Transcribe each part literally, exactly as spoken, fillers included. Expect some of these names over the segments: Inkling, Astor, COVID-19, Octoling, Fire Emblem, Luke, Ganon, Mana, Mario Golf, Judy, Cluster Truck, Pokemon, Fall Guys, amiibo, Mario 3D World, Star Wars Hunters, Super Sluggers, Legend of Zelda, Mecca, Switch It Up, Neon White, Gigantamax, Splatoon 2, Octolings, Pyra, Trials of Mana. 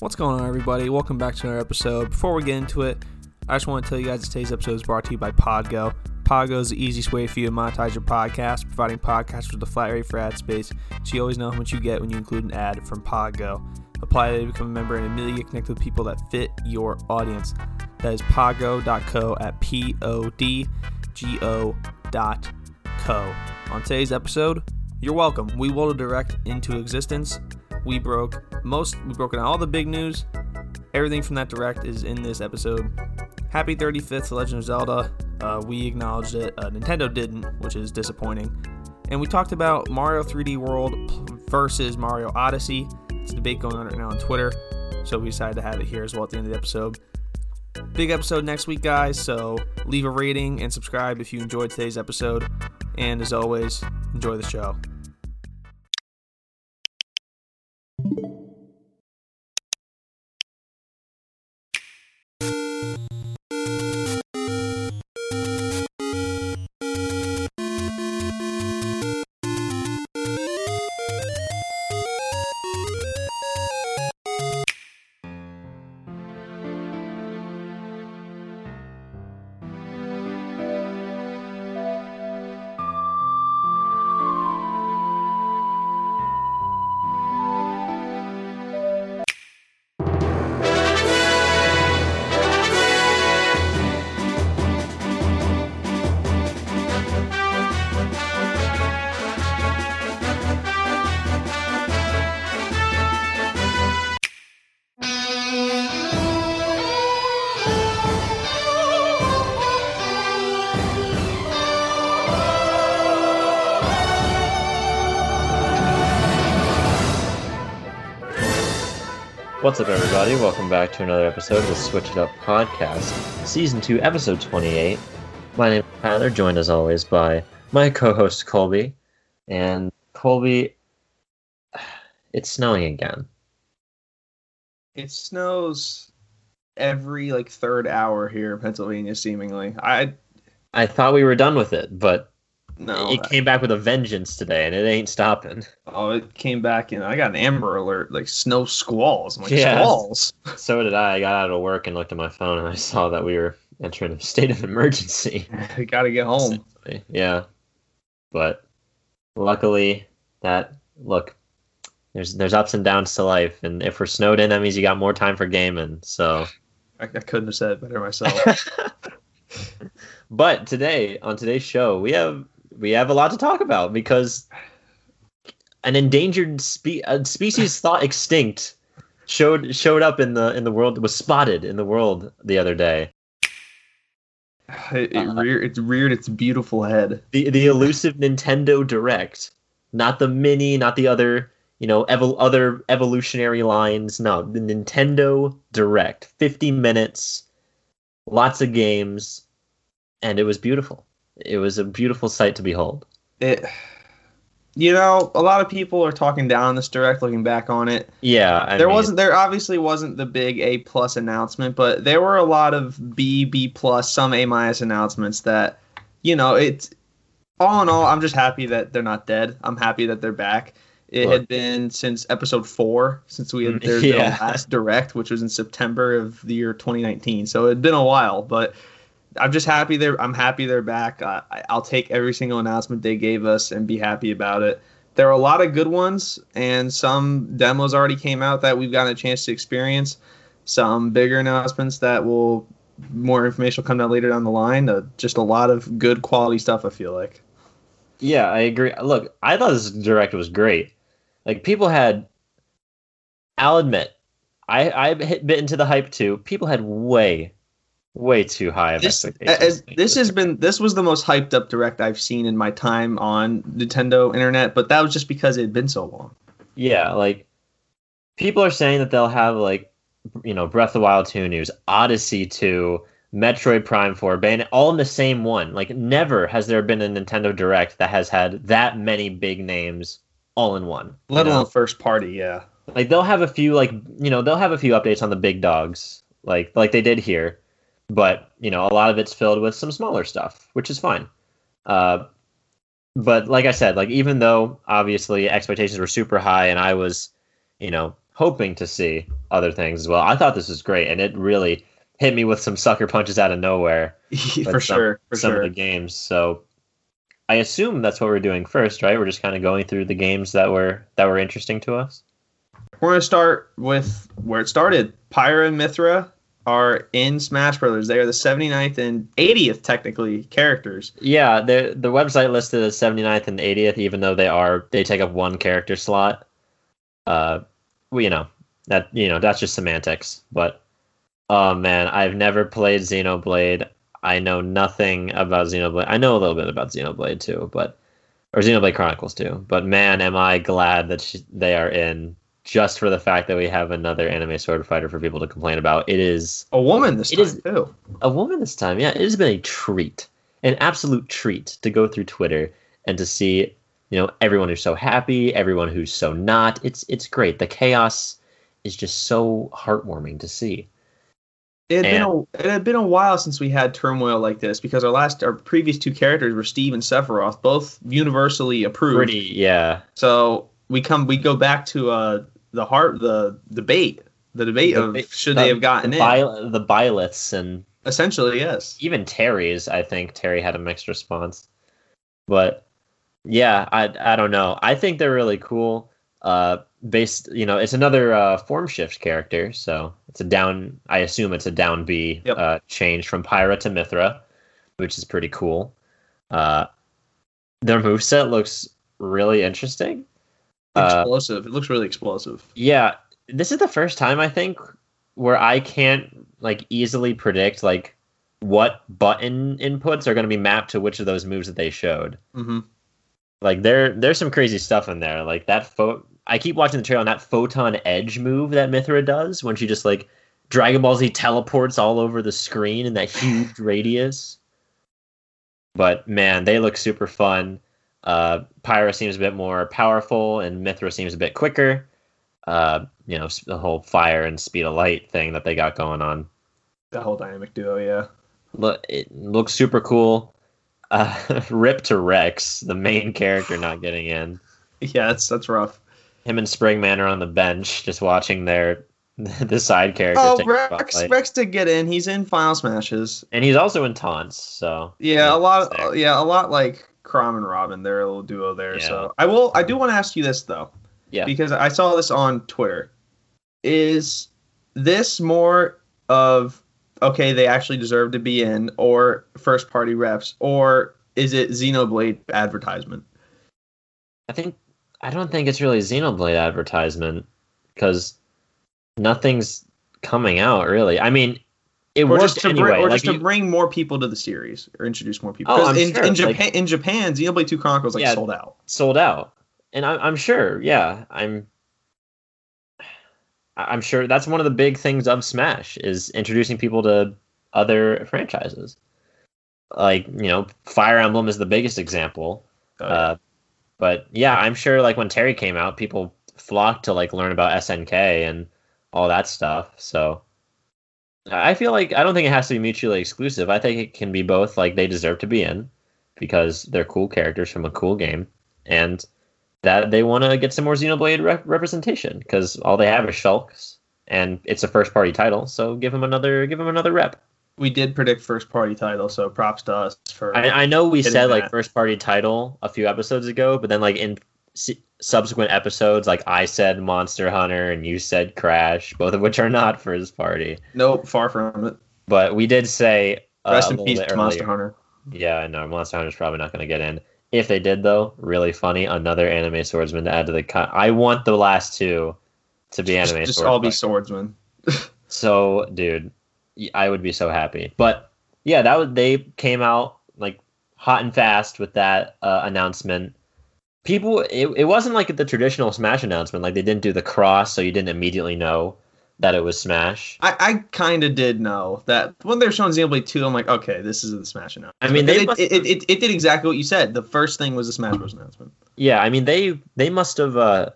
What's going on, everybody? Welcome back to another episode. Before we get into it, I just want to tell you guys that today's episode is brought to you by Podgo. Podgo is the easiest way for you to monetize your podcast, providing podcasters with a flat rate for ad space, so you always know how much you get when you include an ad from Podgo. Apply today to become a member and immediately get connected with people that fit your audience. That is podgo dot co at P O D G O dot co. On today's episode, you're welcome. We willed Direct into existence. We broke most, we broke down all the big news. Everything from that Direct is in this episode. Happy thirty-fifth to Legend of Zelda. Uh, we acknowledged it. Uh, Nintendo didn't, which is disappointing. And we talked about Mario three D World versus Mario Odyssey. It's a debate going on right now on Twitter, so we decided to have it here as well at the end of the episode. Big episode next week, guys, so leave a rating and subscribe if you enjoyed today's episode. And as always, enjoy the show. What's up, everybody? Welcome back to another episode of the Switch It Up Podcast, Season two, Episode twenty-eight. My name is Tyler, joined as always by my co-host Colby. And Colby, it's snowing again. It snows every, like, third hour here in Pennsylvania, seemingly. I I thought we were done with it, but no, it came back with a vengeance today, and it ain't stopping. Oh, it came back, and I got an Amber Alert, like snow squalls. I'm like, yeah, squalls? So did I. I got out of work and looked at my phone, and I saw that we were entering a state of emergency. We got to get home. Yeah. But luckily, that, look, there's there's ups and downs to life, and if we're snowed in, that means you got more time for gaming, so. I, I couldn't have said it better myself. But today, on today's show, we have... We have a lot to talk about because an endangered spe- a species thought extinct showed showed up in the in the world, was spotted in the world the other day. It, it, uh, reared, it reared its beautiful head. The the elusive Nintendo Direct, not the mini, not the other you know ev- other evolutionary lines. No, the Nintendo Direct, fifty minutes, lots of games, and it was beautiful. It was a beautiful sight to behold. It, you know, a lot of people are talking down on this Direct, looking back on it. Yeah. I there mean, wasn't, there obviously wasn't the big A plus announcement, but there were a lot of B, B plus, some A minus announcements that, you know, it's all in all, I'm just happy that they're not dead. I'm happy that they're back. It look, had been since episode four, since we had their, yeah. their last Direct, which was in September of the year twenty nineteen. So it had been a while, but I'm just happy they're. I'm happy they're back. I, I'll take every single announcement they gave us and be happy about it. There are a lot of good ones, and some demos already came out that we've gotten a chance to experience. Some bigger announcements that will more information will come out later down the line. Uh, just a lot of good quality stuff, I feel like. Yeah, I agree. Look, I thought this Direct was great. Like people had, I'll admit, I I hit bit into the hype too. People had way. Way too high of this, expectations. As, this has been this was the most hyped up Direct I've seen in my time on Nintendo internet, but that was just because it had been so long. Yeah, like people are saying that they'll have like you know Breath of the Wild two news, Odyssey two, Metroid Prime four, Bayonetta, all in the same one. Like never has there been a Nintendo Direct that has had that many big names all in one. Let alone first party, yeah. Like they'll have a few like you know they'll have a few updates on the big dogs, like like they did here. But, you know, a lot of it's filled with some smaller stuff, which is fine. Uh, but like I said, like even though obviously expectations were super high and I was, you know, hoping to see other things as well. I thought this was great, and it really hit me with some sucker punches out of nowhere. for some, sure, for some sure. of the games. So I assume that's what we're doing first, right? We're just kind of going through the games that were that were interesting to us. We're going to start with where it started. Pyra and Mythra are in Smash Brothers. They are the seventy-ninth and eightieth, technically, characters. Yeah, the the website listed as seventy-ninth and eightieth, even though they are they take up one character slot. Uh, well, you know that you know that's just semantics. But oh man, I've never played Xenoblade. I know nothing about Xenoblade. I know a little bit about Xenoblade two, but or Xenoblade Chronicles two. But man, am I glad that she, they are in. Just for the fact that we have another anime sword fighter for people to complain about. It is... A woman this time, is, too. A woman this time, yeah. It has been a treat. An absolute treat to go through Twitter and to see, you know, everyone who's so happy, everyone who's so not. It's it's great. The chaos is just so heartwarming to see. It had, and, been a, it had been a while since we had turmoil like this, because our last, our previous two characters were Steve and Sephiroth, both universally approved. Pretty, yeah. So we come, we go back to... Uh, The heart, the debate, the debate of should they have gotten in the Byleths and essentially yes, even Terry's. I think Terry had a mixed response, but yeah, I I don't know. I think they're really cool. Uh, based, you know, it's another uh, form shift character, so it's a down. I assume it's a down B yep. uh, change from Pyra to Mythra, which is pretty cool. Uh, their moveset looks really interesting. Explosive. Uh, it looks really explosive. Yeah, this is the first time I think where I can't like easily predict like what button inputs are going to be mapped to which of those moves that they showed. Mm-hmm. Like there, there's some crazy stuff in there. Like that. Fo- I keep watching the trailer on that photon edge move that Mythra does when she just like Dragon Ball Z teleports all over the screen in that huge radius. But man, they look super fun. Uh, Pyra seems a bit more powerful, and Mythra seems a bit quicker. Uh, you know, the whole fire and speed of light thing that they got going on. The whole dynamic duo, yeah. Look, it looks super cool. Uh, rip to Rex, the main character, not getting in. Yeah, that's that's rough. Him and Springman are on the bench, just watching their the side character. Oh, take Rex! Rex did get in. He's in Final Smashes, and he's also in Taunts. So yeah, a lot. Of, yeah, a lot like. Krom and Robin, they're a little duo there. Yeah. So I will. I do want to ask you this though, yeah, because I saw this on Twitter. Is this more of okay? They actually deserve to be in, or first party reps, or is it Xenoblade advertisement? I think I don't think it's really Xenoblade advertisement because nothing's coming out really. I mean. It or just, to, anyway. bring, or like just you, to bring more people to the series or introduce more people. Oh, I'm in, sure. in, Japan, like, in Japan, Xenoblade two Chronicles like yeah, sold out. Sold out. And I, I'm sure, yeah. I'm I'm sure that's one of the big things of Smash is introducing people to other franchises. Like, you know, Fire Emblem is the biggest example. Oh, yeah. Uh, but yeah, I'm sure like when Terry came out, people flocked to like learn about S N K and all that stuff. So I feel like I don't think it has to be mutually exclusive. I think it can be both. Like they deserve to be in because they're cool characters from a cool game, and that they want to get some more Xenoblade re- representation because all they have is Shulks, and it's a first party title. So give them another, give them another rep. We did predict first party title, so props to us for. I, I know we said that. Like first party title a few episodes ago, but then like in se- subsequent episodes, like I said Monster Hunter and you said Crash, both of which are not for his party. Nope, far from it. But we did say uh, rest in peace to Monster Hunter. Yeah, I know Monster Hunter's probably not going to get in. If they did, though, really funny. Another anime swordsman to add to the. Con- I want the last two to be just, anime. Just sword all be swordsmen. So, dude, I would be so happy. But yeah, that was, they came out like hot and fast with that uh, announcement. People, it, it wasn't like the traditional Smash announcement. Like, they didn't do the cross, so you didn't immediately know that it was Smash. I, I kind of did know that. When they were showing Xenoblade two, I'm like, okay, this is the Smash announcement. I mean, they it, must, it, it, it, it did exactly what you said. The first thing was the Smash Bros. announcement. Yeah, I mean, they they must have... Uh,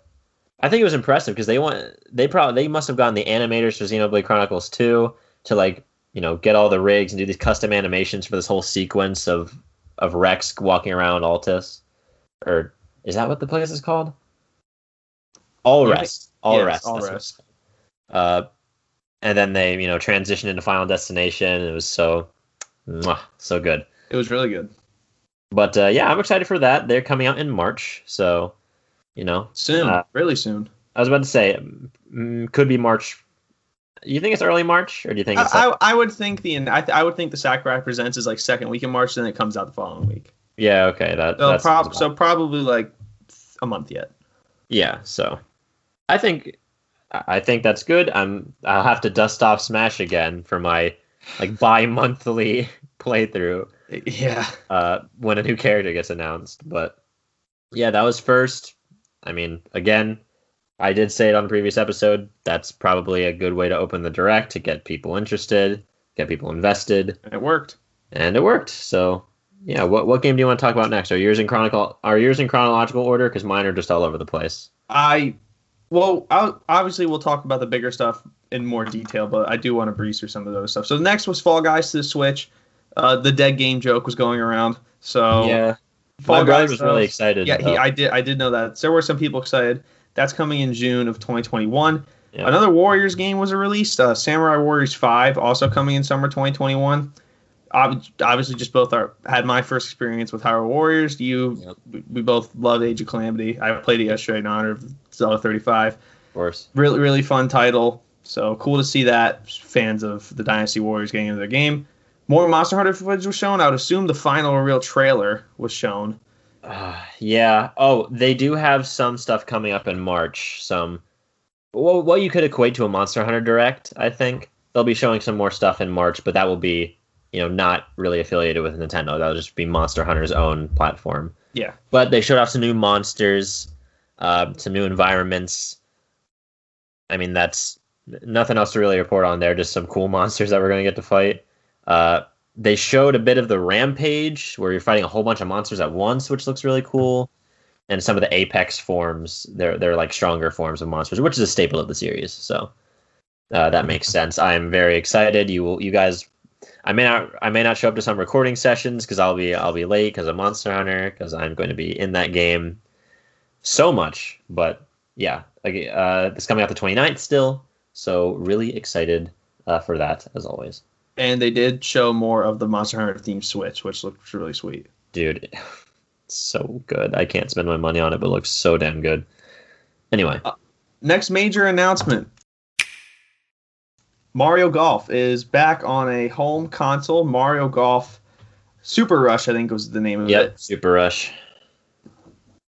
I think it was impressive, because they want they probably they must have gotten the animators for Xenoblade Chronicles two to, like, you know, get all the rigs and do these custom animations for this whole sequence of, of Rex walking around Altus, or... Is that what the place is called? All rest. All yes, rest. All rest. Uh, and then they, you know, transitioned into Final Destination. It was so, mwah, so good. It was really good. But, uh, yeah, I'm excited for that. They're coming out in March, so, you know. Soon. Uh, really soon. I was about to say, could be March. You think it's early March, or do you think it's... I, like- I, I would think the I, th- I would think the Sakurai Presents is, like, second week in March, and then it comes out the following week. Yeah, okay. That, so, that prob- so probably, like, a month yet. Yeah, so... I think... I think that's good. I'm. I'll have to dust off Smash again for my like bi-monthly playthrough. Yeah. Uh, when a new character gets announced, but yeah, that was first. I mean, again, I did say it on the previous episode. That's probably a good way to open the direct to get people interested, get people invested. And it worked. And it worked. So yeah, what what game do you want to talk about next? Are yours in chronicle? Are yours in chronological order? Because mine are just all over the place. I. Well, I'll, obviously, we'll talk about the bigger stuff in more detail, but I do want to breeze through some of those stuff. So the next was Fall Guys to the Switch. Uh, the dead game joke was going around. So yeah, Fall my brother Guys was really excited. Yeah, he, I did. I did know that. So there were some people excited. That's coming in June of twenty twenty-one. Yeah. Another Warriors game was released. Uh, Samurai Warriors five, also coming in summer twenty twenty-one. Ob- obviously, just both are, had my first experience with Hyrule Warriors. You, yep. we, we both loved Age of Calamity. I played it yesterday in honor of Zelda thirty-five. Of course. Really, really fun title. So cool to see that fans of the Dynasty Warriors getting into their game. More Monster Hunter footage was shown. I would assume the final real trailer was shown. Uh, yeah. Oh, they do have some stuff coming up in March. Some, well, what you could equate to a Monster Hunter Direct, I think. They'll be showing some more stuff in March, but that will be... you know, not really affiliated with Nintendo. That'll just be Monster Hunter's own platform. Yeah. But they showed off some new monsters, uh, some new environments. I mean, that's nothing else to really report on there. Just some cool monsters that we're going to get to fight. Uh, they showed a bit of the Rampage, where you're fighting a whole bunch of monsters at once, which looks really cool. And some of the Apex forms, they're, they're like stronger forms of monsters, which is a staple of the series. So uh, that makes sense. I am very excited. You will, you guys... I may not I may not show up to some recording sessions because I'll be I'll be late because I'm Monster Hunter, because I'm going to be in that game so much. But yeah, like, uh, it's coming out the twenty-ninth still. So really excited uh, for that, as always. And they did show more of the Monster Hunter themed Switch, which looks really sweet. Dude, it's so good. I can't spend my money on it, but it looks so damn good. Anyway. Uh, next major announcement. Mario Golf is back on a home console. Mario Golf Super Rush, I think was the name of yep, it. Yep, Super Rush.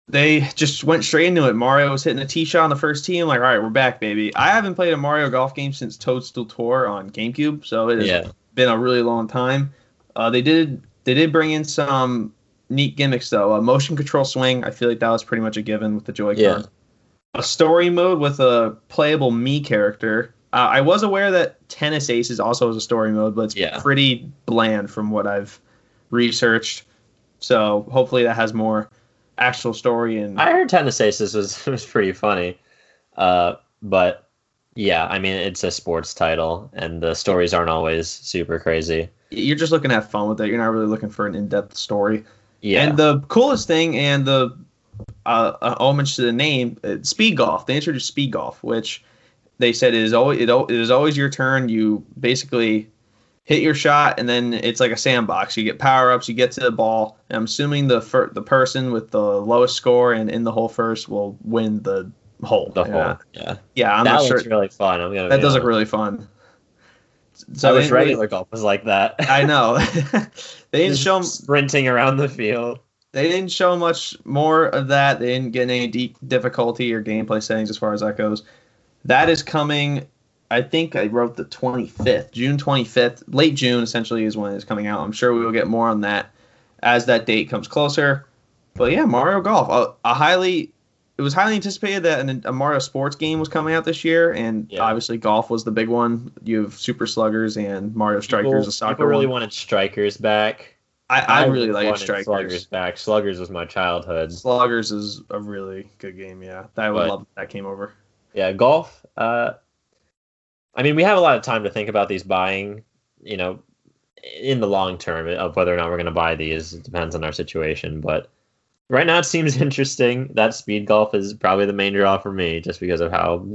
They just went straight into it. Mario was hitting a tee shot on the first tee. I'm like, all right, we're back, baby. I haven't played a Mario Golf game since Toadstool Tour on GameCube, so it has yeah. been a really long time. Uh, they did they did bring in some neat gimmicks, though. A motion control swing, I feel like that was pretty much a given with the Joy-Con. Yeah. A story mode with a playable Mii character. Uh, I was aware that Tennis Aces also has a story mode, but it's yeah. pretty bland from what I've researched. So hopefully that has more actual story. And I heard Tennis Aces was was pretty funny. Uh, but yeah, I mean, it's a sports title, and the stories aren't always super crazy. You're just looking to have fun with it. You're not really looking for an in-depth story. Yeah. And the coolest thing, and the uh, uh, homage to the name, uh, Speed Golf. They introduced Speed Golf, which... they said it is always it, it is always your turn. You basically hit your shot, and then it's like a sandbox. You get power ups. You get to the ball. And I'm assuming the fir- the person with the lowest score and in the hole first will win the hole. The yeah. hole. Yeah. Yeah. I'm that not sure. That looks really fun. I'm gonna. That does honest. Look really fun. So I wish regular golf was like that. I know. They didn't show sprinting around the field. They didn't show much more of that. They didn't get any deep difficulty or gameplay settings as far as that goes. That is coming, I think I wrote the twenty-fifth, June twenty-fifth. Late June, essentially, is when it's coming out. I'm sure we will get more on that as that date comes closer. But yeah, Mario Golf. A, a highly, it was highly anticipated that a Mario sports game was coming out this year, and yeah. obviously golf was the big one. You have Super Sluggers and Mario Strikers, people, a soccer people really one. wanted Strikers back. I, I, I really liked Strikers. Sluggers back. Sluggers was my childhood. Sluggers is a really good game, yeah. I would but, love that came over. Yeah, golf. Uh, I mean, we have a lot of time to think about these buying, you know, in the long term of whether or not we're going to buy these. It depends on our situation. But Right now it seems interesting. That Speed Golf is probably the main draw for me, just because of how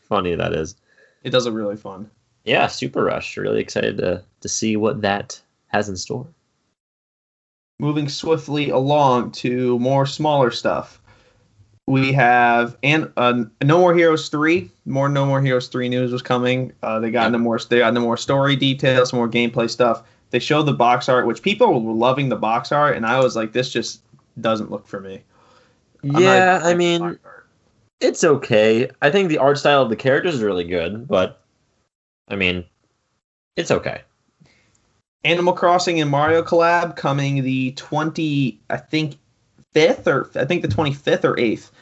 funny that is. It does look really fun. Yeah, Super Rush. Really excited to to see what that has in store. Moving swiftly along to more smaller stuff. We have and uh, No More Heroes three. More No More Heroes three news was coming. Uh, they got no more. They got no more story details, more gameplay stuff. They showed the box art, which people were loving the box art, and I was like, this just doesn't look for me. I'm yeah, I mean, it's okay. I think the art style of the characters is really good, but I mean, it's okay. Animal Crossing and Mario collab coming the twenty, I think, fifth or I think the twenty fifth or eighth.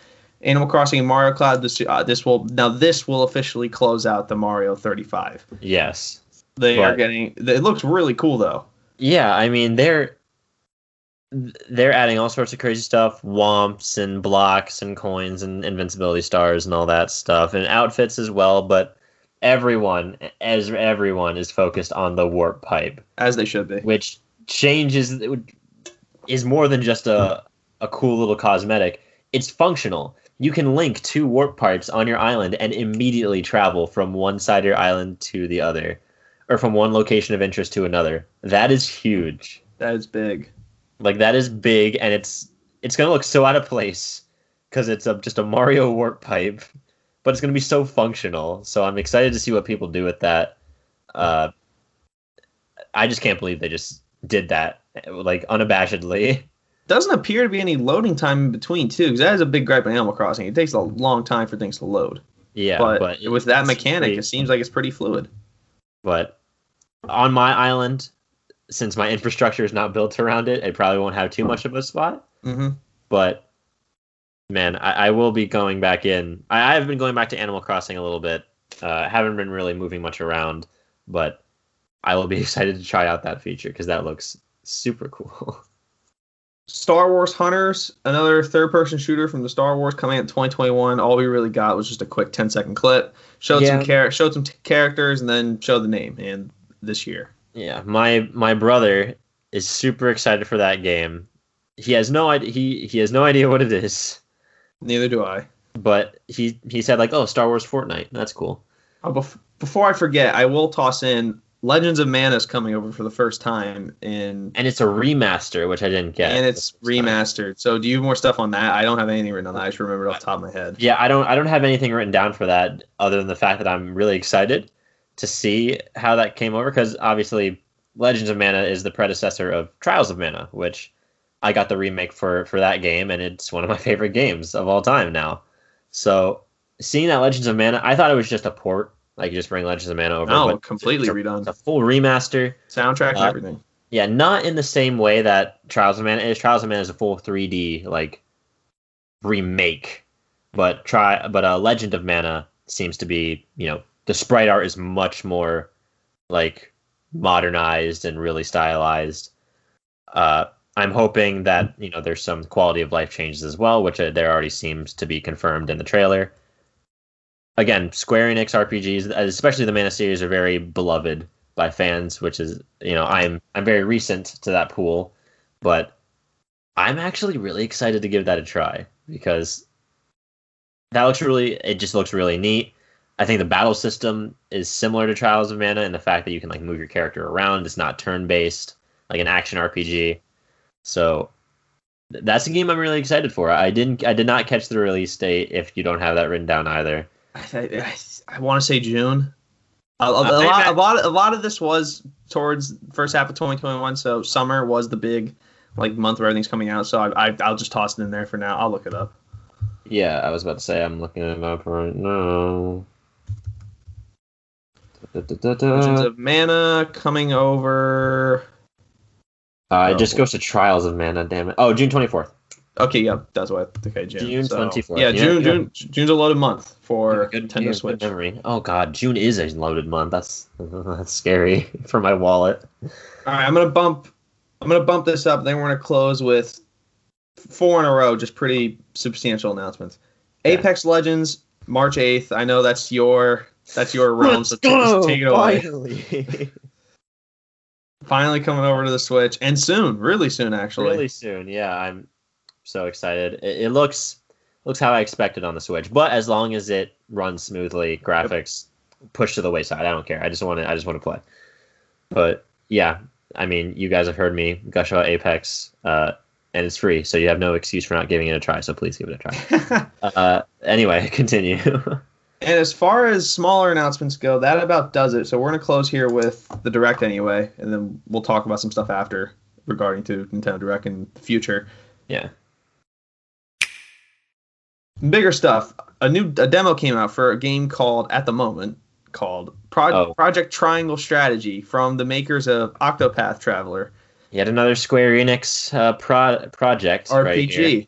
Animal Crossing and Mario collab. This uh, this will now this will officially close out the Mario thirty-five. Yes, they but, are getting. It looks really cool though. Yeah, I mean they're they're adding all sorts of crazy stuff, womps and blocks and coins and invincibility stars and all that stuff and outfits as well, but. Everyone, as everyone, is focused on the warp pipe, as they should be, which changes it would, is more than just a a cool little cosmetic. It's functional. You can link two warp pipes on your island and immediately travel from one side of your island to the other, or from one location of interest to another. That is huge. That is big. Like that is big, and it's it's gonna look so out of place because it's a, just a Mario warp pipe. But it's going to be so functional, so I'm excited to see what people do with that. Uh, I just can't believe they just did that, like, unabashedly. Doesn't appear to be any loading time in between, too, because that is a big gripe in Animal Crossing. It takes a long time for things to load. Yeah, but, but with that mechanic, pretty, it seems like it's pretty fluid. But on my island, since my infrastructure is not built around it, it probably won't have too much of a spot. Mm-hmm. But... Man, I, I will be going back in. I, I have been going back to Animal Crossing a little bit. Uh, haven't been really moving much around, but I will be excited to try out that feature because that looks super cool. Star Wars Hunters, another third-person shooter from the Star Wars coming out in twenty twenty-one. All we really got was just a quick ten-second clip. Showed yeah. some char- showed some t- characters and then showed the name. And this year, yeah, my my brother is super excited for that game. He has no idea. He he has no idea what it is. Neither do I. But he, he said, like, oh, Star Wars Fortnite. That's cool. Oh, bef- before I forget, I will toss in Legends of Mana is coming over for the first time. In and it's a remaster, which I didn't get. And it's remastered. Time. So do you have more stuff on that? I don't have anything written on that. I just remember it off the top of my head. Yeah, I don't I don't have anything written down for that other than the fact that I'm really excited to see how that came over. Because, obviously, Legends of Mana is the predecessor of Trials of Mana, which... I got the remake for, for that game, and it's one of my favorite games of all time now. So, seeing that Legends of Mana, I thought it was just a port. Like, you just bring Legends of Mana over. No, but completely it's a, redone. It's a full remaster. Soundtrack and uh, everything. Yeah, not in the same way that Trials of Mana is. Trials of Mana is a full three D, like, remake. But try, but uh, Legend of Mana seems to be, you know, the sprite art is much more, like, modernized and really stylized. Uh... I'm hoping that, you know, there's some quality of life changes as well, which uh, there already seems to be confirmed in the trailer. Again, Square Enix R P Gs, especially the Mana series, are very beloved by fans, which is, you know, I'm I'm very recent to that pool, but I'm actually really excited to give that a try because that looks really, it just looks really neat. I think the battle system is similar to Trials of Mana in the fact that you can, like, move your character around. It's not turn-based, like an action R P G. So that's a game I'm really excited for. I didn't, I did not catch the release date. If you don't have that written down either, I, I, I want to say June. A, a, uh, a lot, I, a lot, a lot of this was towards first half of twenty twenty-one. So summer was the big like month where everything's coming out. So I, I, I'll just toss it in there for now. I'll look it up. Yeah, I was about to say I'm looking it up right now. Legends of Mana coming over. Uh, it oh, just goes to Trials of Mana, damn it. Oh, June twenty-fourth. Okay, yeah, that's what I think I June. June so, twenty-fourth. Yeah, June, yeah. June, June's a loaded month for good, Nintendo good, Switch. Good memory. Oh, God, June is a loaded month. That's that's scary for my wallet. All right, I'm gonna bump. I'm gonna bump this up. Then we're gonna close with four in a row, just pretty substantial announcements. Yeah. Apex Legends, March eighth. I know that's your that's your realm. Let's so go, take, take it away. Finally. Finally coming over to the Switch, and soon, really soon, actually. Really soon, yeah. I'm so excited. It, it looks looks how I expected on the Switch, but as long as it runs smoothly, graphics yep. pushed to the wayside, I don't care. I just want to. I just want to play. But yeah, I mean, you guys have heard me gush about Apex, uh, and it's free, so you have no excuse for not giving it a try. So please give it a try. uh, anyway, continue. And as far as smaller announcements go, that about does it. So we're going to close here with the Direct anyway, and then we'll talk about some stuff after regarding to Nintendo Direct in the future. Yeah. Bigger stuff. A new a demo came out for a game called, at the moment, called Pro- oh. Project Triangle Strategy from the makers of Octopath Traveler. Yet another Square Enix uh, pro- project R P G. Right here.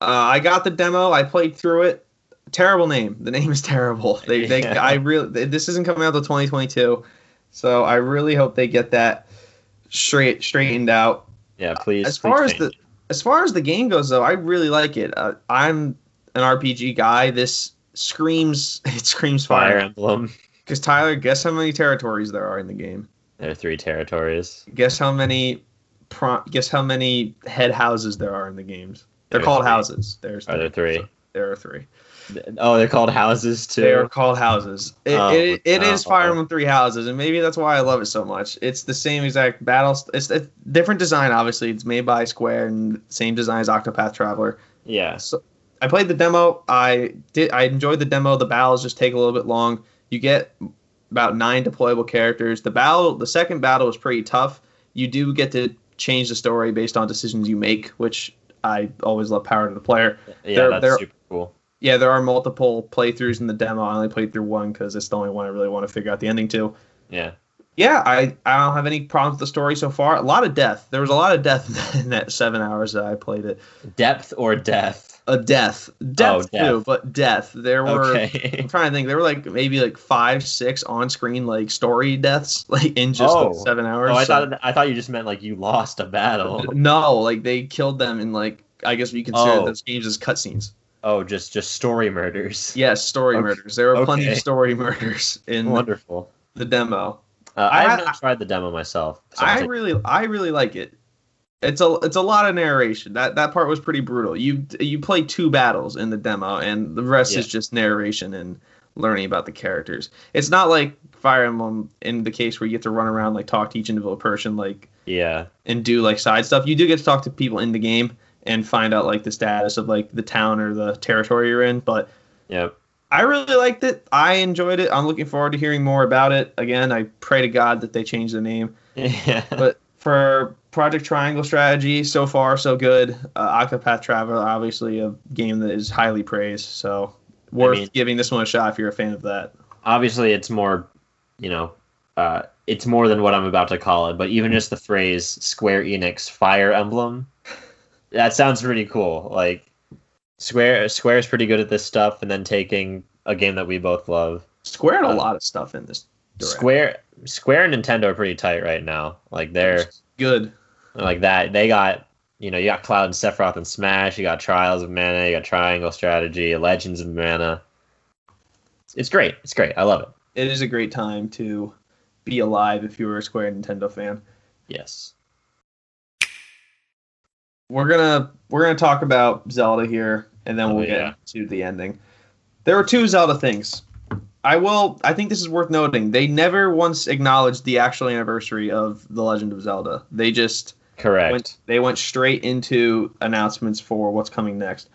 Uh, I got the demo. I played through it. Terrible name. The name is terrible. They, they, yeah. I really. This isn't coming out till twenty twenty-two, so I really hope they get that straight straightened out. Yeah, please. Uh, as please far change. as the as far as the game goes, though, I really like it. Uh, I'm an R P G guy. This screams. It screams Fire, Fire Emblem. Because Tyler, guess how many territories there are in the game? There are three territories. Guess how many. Pro, guess how many head houses there are in the games. They're There's called three. houses. There's are there three. So there are three. Oh, they're called houses too. They are called houses. It oh, it, it no. is Fire Emblem Three Houses, and maybe that's why I love it so much. It's the same exact battle. St- it's a different design, obviously. It's made by Square and same design as Octopath Traveler. Yeah. So I played the demo. I did. I enjoyed the demo. The battles just take a little bit long. You get about nine deployable characters. The battle, the second battle, was pretty tough. You do get to change the story based on decisions you make, which I always love. Power to the player. Yeah, they're, that's they're, super cool. Yeah, there are multiple playthroughs in the demo. I only played through one because it's the only one I really want to figure out the ending to. Yeah. Yeah, I, I don't have any problems with the story so far. A lot of death. There was a lot of death in that seven hours that I played it. Depth or death? A death. Death, oh, death. too, but death. There were, okay. I'm trying to think, there were like maybe like five, six on-screen like story deaths like in just oh. like seven hours. Oh, I, so. thought, I thought you just meant like you lost a battle. No, like they killed them in like, I guess we consider oh. those games as cutscenes. Oh, just just story murders. Yes, yeah, story okay. murders. There were okay. plenty of story murders in Wonderful. the demo. Uh, I, I have not tried the demo myself. So I really, like, I really like it. It's a, it's a lot of narration. That that part was pretty brutal. You you play two battles in the demo, and the rest yeah. is just narration and learning about the characters. It's not like Fire Emblem in the case where you get to run around like talk to each individual person, like yeah, and do like side stuff. You do get to talk to people in the game and find out like the status of like the town or the territory you're in. But yep. I really liked it. I enjoyed it. I'm looking forward to hearing more about it. Again, I pray to God that they change the name. Yeah. But for Project Triangle Strategy, so far so good. Uh, Octopath Traveler, obviously a game that is highly praised. So worth I mean, giving this one a shot if you're a fan of that. Obviously, it's more, you know, uh, it's more than what I'm about to call it. But even just the phrase Square Enix Fire Emblem. That sounds pretty cool. Like Square, Square's pretty good at this stuff, and then taking a game that we both love. Square had a um, lot of stuff in this Direct. Square, Square and Nintendo are pretty tight right now. Like they're good. Like that, they got you know you got Cloud and Sephiroth and Smash. You got Trials of Mana. You got Triangle Strategy, Legends of Mana. It's great. It's great. I love it. It is a great time to be alive if you were a Square Nintendo fan. Yes. We're gonna we're gonna talk about Zelda here, and then oh, we'll yeah. get to the ending. There were two Zelda things. I will. I think this is worth noting. They never once acknowledged the actual anniversary of The Legend of Zelda. They just correct. Went, they went straight into announcements for what's coming next,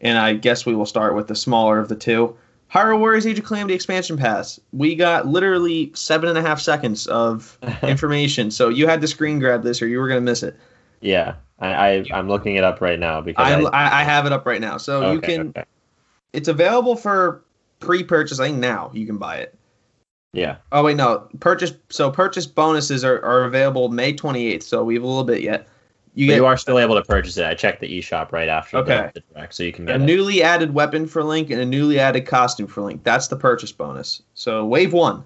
and I guess we will start with the smaller of the two. Hyrule Warriors Age of Calamity expansion pass. We got literally seven and a half seconds of information, so you had to screen grab this, or you were gonna miss it. Yeah. I, I'm looking it up right now because I, I, I have it up right now. So okay, you can, okay. it's available for pre-purchase. I think now you can buy it. Yeah. Oh wait, no purchase. So purchase bonuses are, are available May twenty-eighth. So we have a little bit yet. You, get, you are still able to purchase it. I checked the eShop right after. Okay. The, the Direct, so you can get a it. newly added weapon for Link and a newly added costume for Link. That's the purchase bonus. So wave one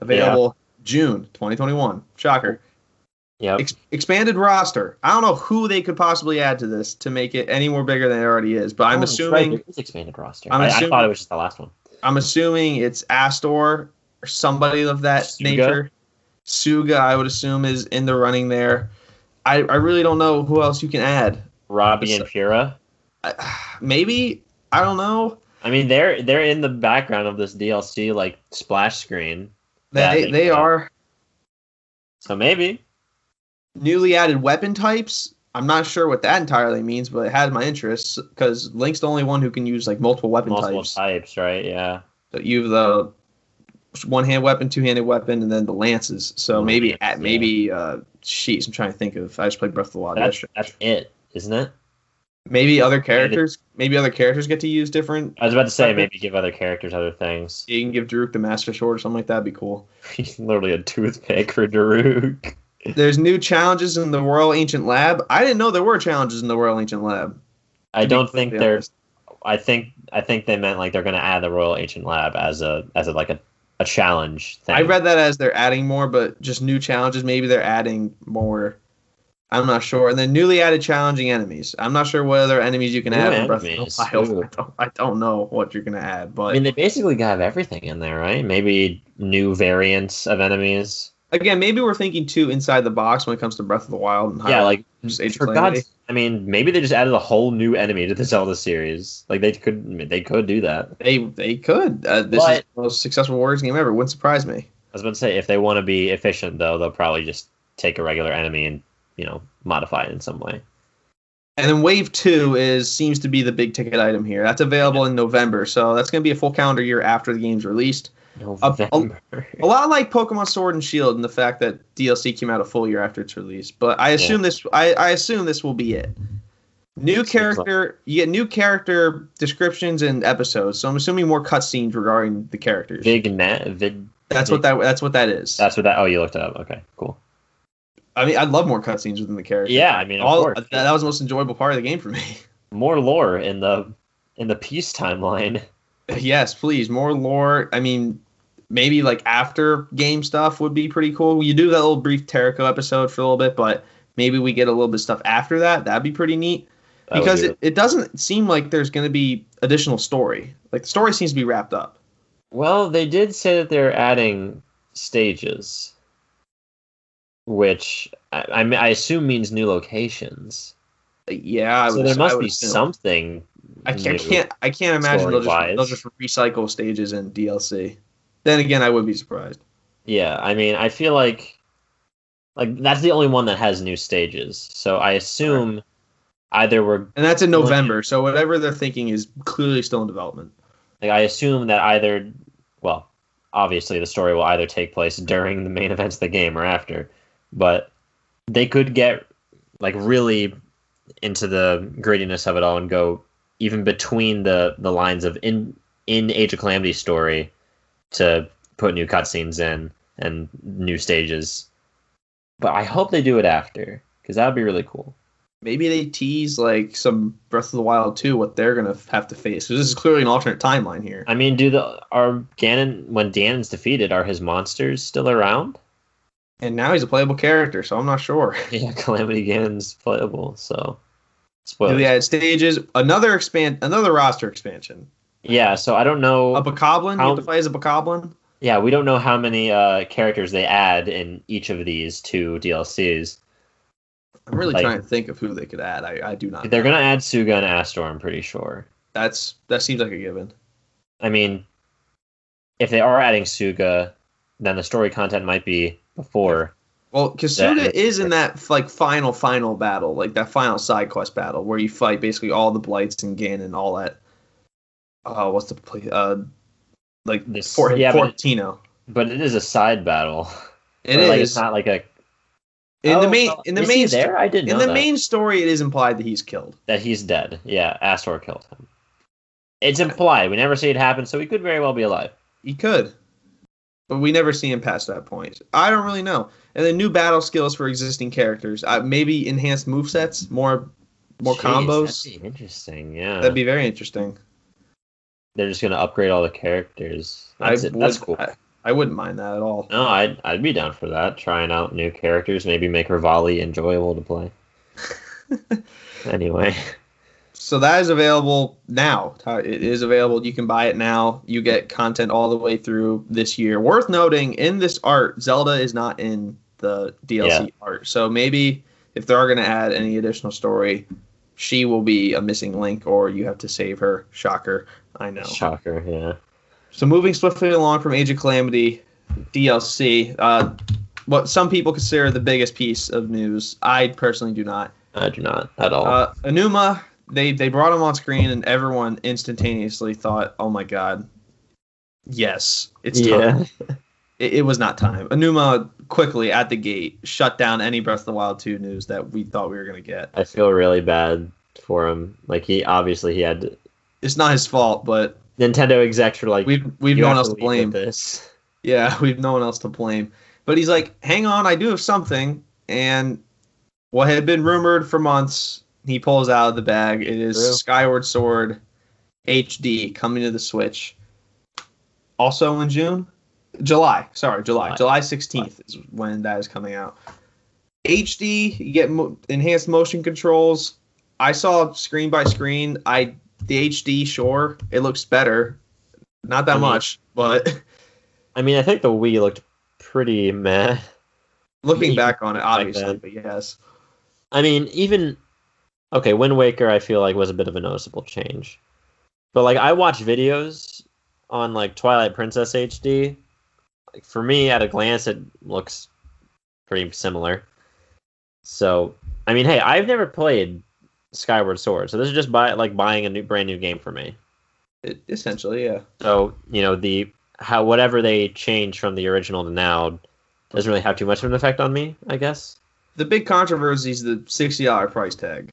available yeah. June twenty twenty-one. Shocker. Yep. Ex- expanded roster. I don't know who they could possibly add to this to make it any more bigger than it already is, but I'm oh, assuming right. it's expanded roster. I'm assuming, I, I thought it was just the last one. I'm assuming it's Astor or somebody of that Suga? nature. Suga, I would assume, is in the running there. I, I really don't know who else you can add. Robbie and Pyra? Maybe. I don't know. I mean, they're they're in the background of this D L C, like, splash screen. They, they are. So maybe. Newly added weapon types. I'm not sure what that entirely means, but it had my interest, because Link's the only one who can use, like, multiple weapon multiple types. Multiple types, right, yeah. So you have the one-hand weapon, two-handed weapon, and then the lances. So oh, maybe, at, maybe, yeah. uh, sheets, I'm trying to think of, I just played Breath of the Wild. That's, that's it, isn't it? Maybe other characters, maybe other characters get to use different... I was about to say, weapons. Maybe give other characters other things. You can give Daruk the Master Sword or something like that, that'd be cool. He's literally a toothpick for Daruk. There's new challenges in the Royal Ancient Lab. I didn't know there were challenges in the Royal Ancient Lab. I don't think there's. I think I think they meant like they're going to add the Royal Ancient Lab as a as a, like a, a challenge thing. I read that as they're adding more, but just new challenges. Maybe they're adding more. I'm not sure. And then newly added challenging enemies. I'm not sure what other enemies you can add. In Breath of the Wild. I don't, I don't know what you're going to add. But I mean, they basically have everything in there, right? Maybe new variants of enemies. Again, maybe we're thinking too inside the box when it comes to Breath of the Wild. And yeah, like just for God's, I mean, maybe they just added a whole new enemy to the Zelda series. Like they could, they could do that. They they could. Uh, this but, is the most successful Warriors game ever. Wouldn't surprise me. I was about to say, if they want to be efficient, though, they'll probably just take a regular enemy and, you know, modify it in some way. And then Wave Two is seems to be the big ticket item here. That's available yeah. in November, so that's going to be a full calendar year after the game's released. A, a, a lot like Pokemon Sword and Shield, and the fact that D L C came out a full year after its release. But I assume yeah. this, I, I assume this will be it. New it's character, you get new character descriptions and episodes. So I'm assuming more cutscenes regarding the characters. Vignette, vid, that's vid, what that. That's what that is. That's what that. Oh, you looked it up. Okay, cool. I mean, I'd love more cutscenes within the character. Yeah, I mean, of All, course. That, that was the most enjoyable part of the game for me. More lore in the in the peace timeline. Yes, please. More lore. I mean, maybe like after game stuff would be pretty cool. You do that little brief Terrico episode for a little bit, but maybe we get a little bit of stuff after that. That'd be pretty neat. That because it, it doesn't seem like there's going to be additional story. Like the story seems to be wrapped up. Well, they did say that they're adding stages, which I, I, I assume means new locations. Yeah. I so would, there must be assume. something. I can't, I can't. I can't imagine they'll just, they'll just recycle stages in D L C. Then again, I would be surprised. Yeah, I mean, I feel like like that's the only one that has new stages. So I assume right. either we're and that's in November. Like, so whatever they're thinking is clearly still in development. Like I assume that either, well, obviously the story will either take place during the main events of the game or after, but they could get like really into the grittiness of it all and go. Even between the, the lines of in in Age of Calamity story to put new cutscenes in and new stages. But I hope they do it after, because that would be really cool. Maybe they tease like some Breath of the Wild two, what they're going to have to face. Because this is clearly an alternate timeline here. I mean, do the are Ganon, when Ganon's defeated, are his monsters still around? And now he's a playable character, so I'm not sure. Yeah, Calamity Ganon's playable, so... Spoilers. Yeah, stages. Another expand, another roster expansion. Yeah, so I don't know. A Bokoblin? How, you have to play as a Bokoblin? Yeah, we don't know how many uh, characters they add in each of these two D L Cs. I'm really like, trying to think of who they could add. I, I do not. They're going to add Suga and Astor, I'm pretty sure. That's That seems like a given. I mean, if they are adding Suga, then the story content might be before... Well, Kasuga is in that like final, final battle, like that final side quest battle where you fight basically all the Blights and Ganon, all that. Uh, what's the play? Uh, like this, Fort, yeah, Fortino. But it, but it is a side battle. It is. Like, it's not like a. In oh, the main, in the main, there? I didn't in know the that. main story, it is implied that he's killed. That he's dead. Yeah, Astor killed him. It's implied. We never see it happen, so he could very well be alive. He could. But we never see him past that point. I don't really know. And then new battle skills for existing characters. Uh, maybe enhanced movesets, more more Jeez, combos. That'd be interesting, yeah. That'd be very interesting. They're just going to upgrade all the characters. That's, it. Would, That's cool. I, I wouldn't mind that at all. No, I'd, I'd be down for that. Trying out new characters. Maybe make Rivali enjoyable to play. Anyway. So that is available now. It is available. You can buy it now. You get content all the way through this year. Worth noting, in this art, Zelda is not in the D L C yeah. art. So maybe if they are going to add any additional story, she will be a missing link, or you have to save her. Shocker, I know. Shocker, yeah. So moving swiftly along from Age of Calamity D L C, uh, what some people consider the biggest piece of news. I personally do not. I do not at all. Uh, Enuma, they, they brought him on screen, and everyone instantaneously thought, oh my god, yes, it's time. Yeah. It, it was not time. Enuma quickly at the gate shut down any Breath of the Wild two news that we thought we were going to get. I feel really bad for him. Like, he obviously he had to... It's not his fault, but Nintendo execs were like, we've we've no one else to blame. This. Yeah, we've no one else to blame. But he's like, hang on, I do have something. And what had been rumored for months, he pulls out of the bag. It is True. Skyward Sword H D coming to the Switch. Also in June? July. Sorry, July. July sixteenth is when that is coming out. H D, you get mo- enhanced motion controls. I saw screen by screen. I the H D, sure, it looks better. Not that I mean, much, but... I mean, I think the Wii looked pretty meh. Looking I mean, back on it, obviously, like but yes. I mean, even... Okay, Wind Waker, I feel like, was a bit of a noticeable change. But, like, I watch videos on, like, Twilight Princess H D. Like, for me, at a glance, it looks pretty similar. So, I mean, hey, I've never played Skyward Sword, so this is just buy, like buying a new, brand new game for me. It, essentially, yeah. So, you know, the how whatever they change from the original to now doesn't really have too much of an effect on me, I guess. The big controversy is the sixty dollars price tag.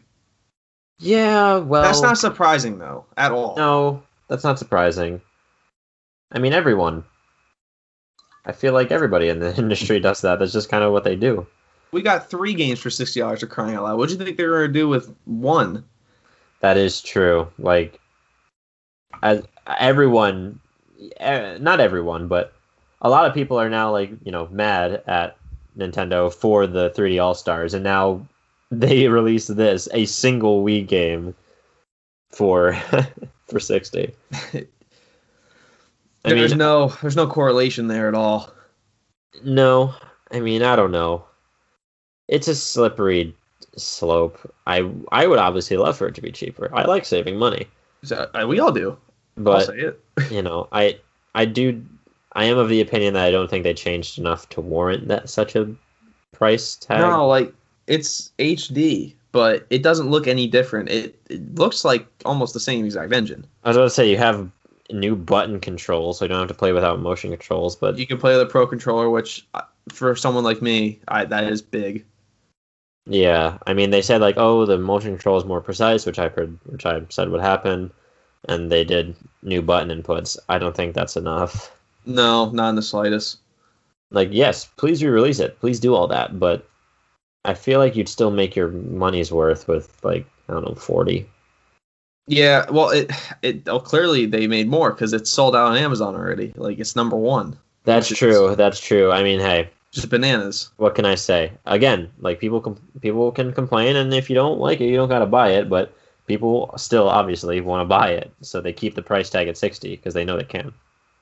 Yeah, well... That's not surprising, though, at all. No, that's not surprising. I mean, everyone... I feel like everybody in the industry does that. That's just kind of what they do. We got three games for sixty dollars for crying out loud. What do you think they were going to do with one? That is true. Like, as everyone, not everyone, but a lot of people are now, like, you know, mad at Nintendo for the three D All-Stars. And now they released this, a single Wii game for for sixty dollars. I there's mean, no there's no correlation there at all. No, I mean, I don't know. It's a slippery slope. I I would obviously love for it to be cheaper. I like saving money. That, we all do. But I'll say it. you know, I I do I am of the opinion that I don't think they changed enough to warrant that such a price tag. No, like, it's H D, but it doesn't look any different. It it looks like almost the same exact engine. I was about to say, you have new button controls, so you don't have to play without motion controls, but you can play with a pro controller, which for someone like me, I, that is big. Yeah, I mean, they said, like, oh, the motion control is more precise, which I heard, which I said would happen, and they did new button inputs. I don't think that's enough. No, not in the slightest. Like, yes, please re-release it, please do all that, but I feel like you'd still make your money's worth with, like, I don't know, forty. Yeah, well, it it oh, clearly they made more because it's sold out on Amazon already. Like, it's number one. That's true. Is, that's true. I mean, hey, just bananas. What can I say? Again, like, people com- people can complain, and if you don't like it, you don't gotta buy it. But people still obviously want to buy it, so they keep the price tag at sixty because they know they can.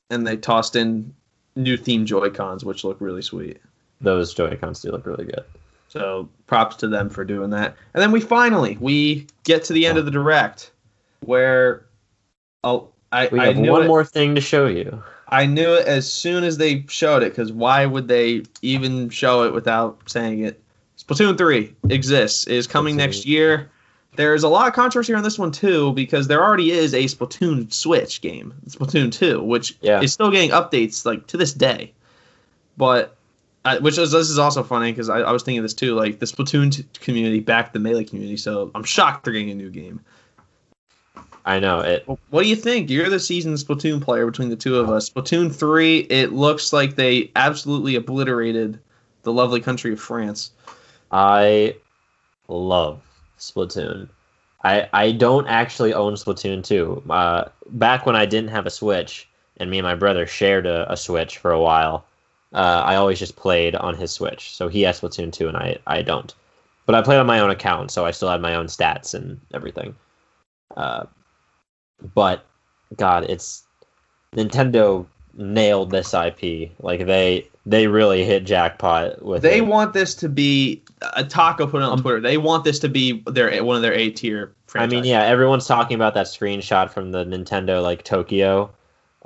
And they tossed in new themed Joy-Cons, which look really sweet. Those Joy-Cons do look really good. So props to them for doing that. And then we finally we get to the end oh. of the Direct. Where oh, I, we have I knew one it. more thing to show you. I knew it as soon as they showed it, because why would they even show it without saying it? Splatoon three exists, is coming Splatoon. next year. There is a lot of controversy on this one, too, because there already is a Splatoon Switch game, Splatoon two, which yeah. is still getting updates, like, to this day. But, uh, which is, this is also funny, because I, I was thinking this, too, like, the Splatoon t- community backed the Melee community, so I'm shocked they're getting a new game. I know it. What do you think? You're the seasoned Splatoon player between the two of us. Splatoon three, it looks like they absolutely obliterated the lovely country of France. I love Splatoon. I I don't actually own Splatoon two. Uh, back when I didn't have a Switch, and me and my brother shared a, a Switch for a while, uh, I always just played on his Switch. So he has Splatoon two, and I, I don't. But I played on my own account, so I still had my own stats and everything. Uh But, God, it's... Nintendo nailed this I P. Like, they They really hit jackpot with They it. want this to be a taco put it on Twitter. They want this to be their one of their A tier franchises. I mean, yeah, everyone's talking about that screenshot from the Nintendo like Tokyo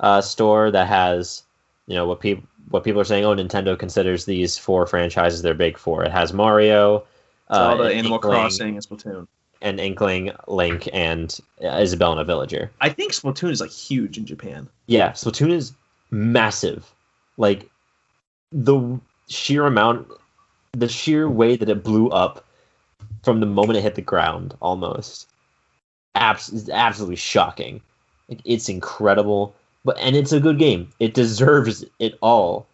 uh, store that has, you know, what people what people are saying, oh, Nintendo considers these four franchises their big four. It has Mario, uh, the Animal Crossing, and Splatoon. And Inkling, Link, and Isabelle and a Villager. I think Splatoon is like huge in Japan. Yeah, Splatoon is massive. Like the sheer amount, the sheer way that it blew up from the moment it hit the ground, almost, abs- is absolutely shocking. Like it's incredible, but and it's a good game. It deserves it all.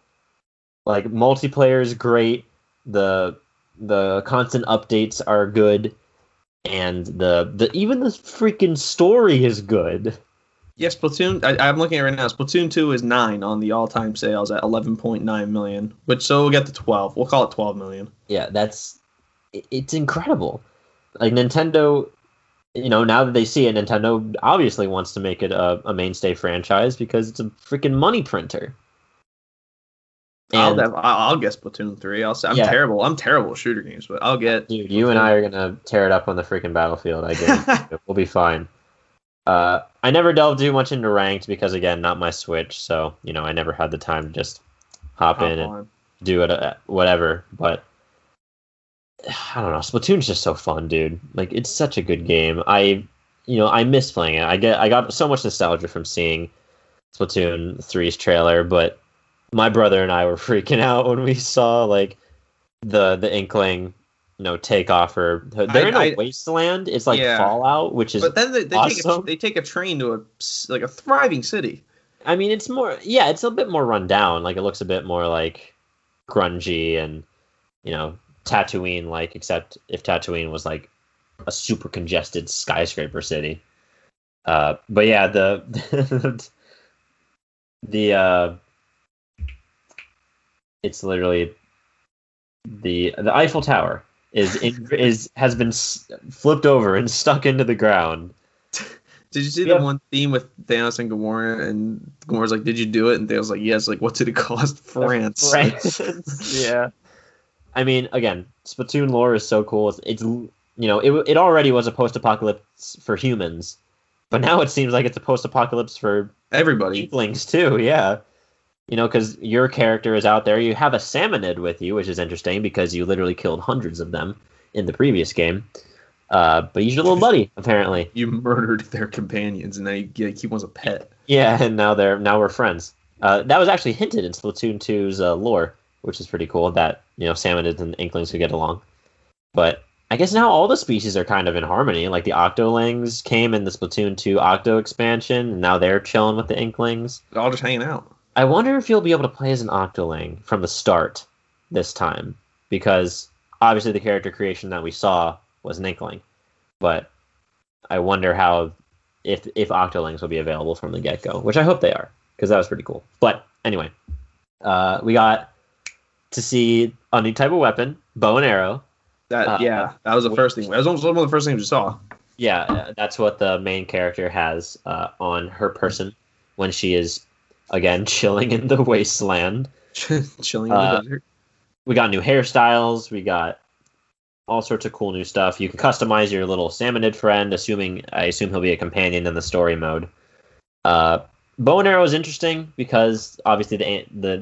Like multiplayer is great. The the constant updates are good. And the, the even the freaking story is good. Yes, Splatoon. I, I'm looking at it right now. Splatoon two is nine on the all-time sales at eleven point nine million. Which so we'll get to twelve. We'll call it twelve million. Yeah, that's it, it's incredible. Like Nintendo, you know, now that they see it, Nintendo obviously wants to make it a, a mainstay franchise because it's a freaking money printer. And, I'll, I'll guess Splatoon three. I'll say I'm yeah. terrible. I'm terrible at shooter games, but I'll get. Dude, you Splatoon. and I are gonna tear it up on the freaking battlefield. I guess we'll be fine. Uh, I never delved too much into ranked because, again, not my Switch. So you know, I never had the time to just hop, hop in on. and do it, uh, whatever. But I don't know. Splatoon's just so fun, dude. Like it's such a good game. I, you know, I miss playing it. I get, I got so much nostalgia from seeing Splatoon three's trailer, but. My brother and I were freaking out when we saw like the the Inkling, you know, take off or they're I, in a I, wasteland. It's like yeah. Fallout, which is but then they, they awesome. Take a, they take a train to a like a thriving city. I mean, it's more yeah, it's a bit more run down. Like it looks a bit more like grungy and you know Tatooine like, except if Tatooine was like a super congested skyscraper city. Uh, but yeah, the the. Uh, It's literally the the Eiffel Tower is in, is has been s- flipped over and stuck into the ground. Did you see yeah. the one theme with Thanos and Gamora? And Gamora's like, "Did you do it?" And Thanos like, "Yes." Like, what did it cost? France. France. yeah. I mean, again, Splatoon lore is so cool. It's, it's you know it it already was a post-apocalypse for humans, but now it seems like it's a post-apocalypse for everybody. Eaglings too. Yeah. You know, because your character is out there. You have a salmonid with you, which is interesting because you literally killed hundreds of them in the previous game. Uh, but he's your little buddy, apparently. You murdered their companions, and now you keep one as a pet. Yeah, and now they're now we're friends. Uh, that was actually hinted in Splatoon two's uh, lore, which is pretty cool. That you know, salmonids and Inklings could get along. But I guess now all the species are kind of in harmony. Like the Octolings came in the Splatoon two Octo expansion, and now they're chilling with the Inklings. They're all just hanging out. I wonder if you'll be able to play as an Octoling from the start this time, because obviously the character creation that we saw was an Inkling, but I wonder how if if Octolings will be available from the get-go, which I hope they are, because that was pretty cool. But anyway, uh, we got to see a new type of weapon, bow and arrow. That uh, yeah, that was the first thing. That was one of the first things we saw. Yeah, that's what the main character has uh, on her person when she is. Again, chilling in the wasteland. chilling in the uh, desert. We got new hairstyles. We got all sorts of cool new stuff. You can customize your little salmonid friend, assuming I assume he'll be a companion in the story mode. Uh, bow and arrow is interesting because obviously the the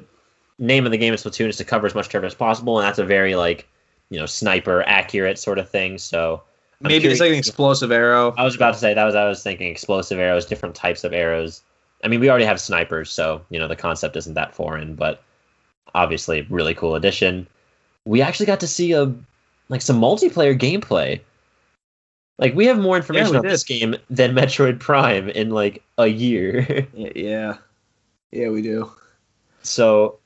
name of the game is Splatoon is to cover as much turf as possible, and that's a very like you know sniper accurate sort of thing. So I'm maybe it's like an explosive arrow. I was about to say that was I was thinking explosive arrows, different types of arrows. I mean, we already have snipers, so, you know, the concept isn't that foreign, but obviously really cool addition. We actually got to see, a, like, some multiplayer gameplay. Like, we have more information yeah, on did. this game than Metroid Prime in, like, a year. yeah. Yeah, we do. So,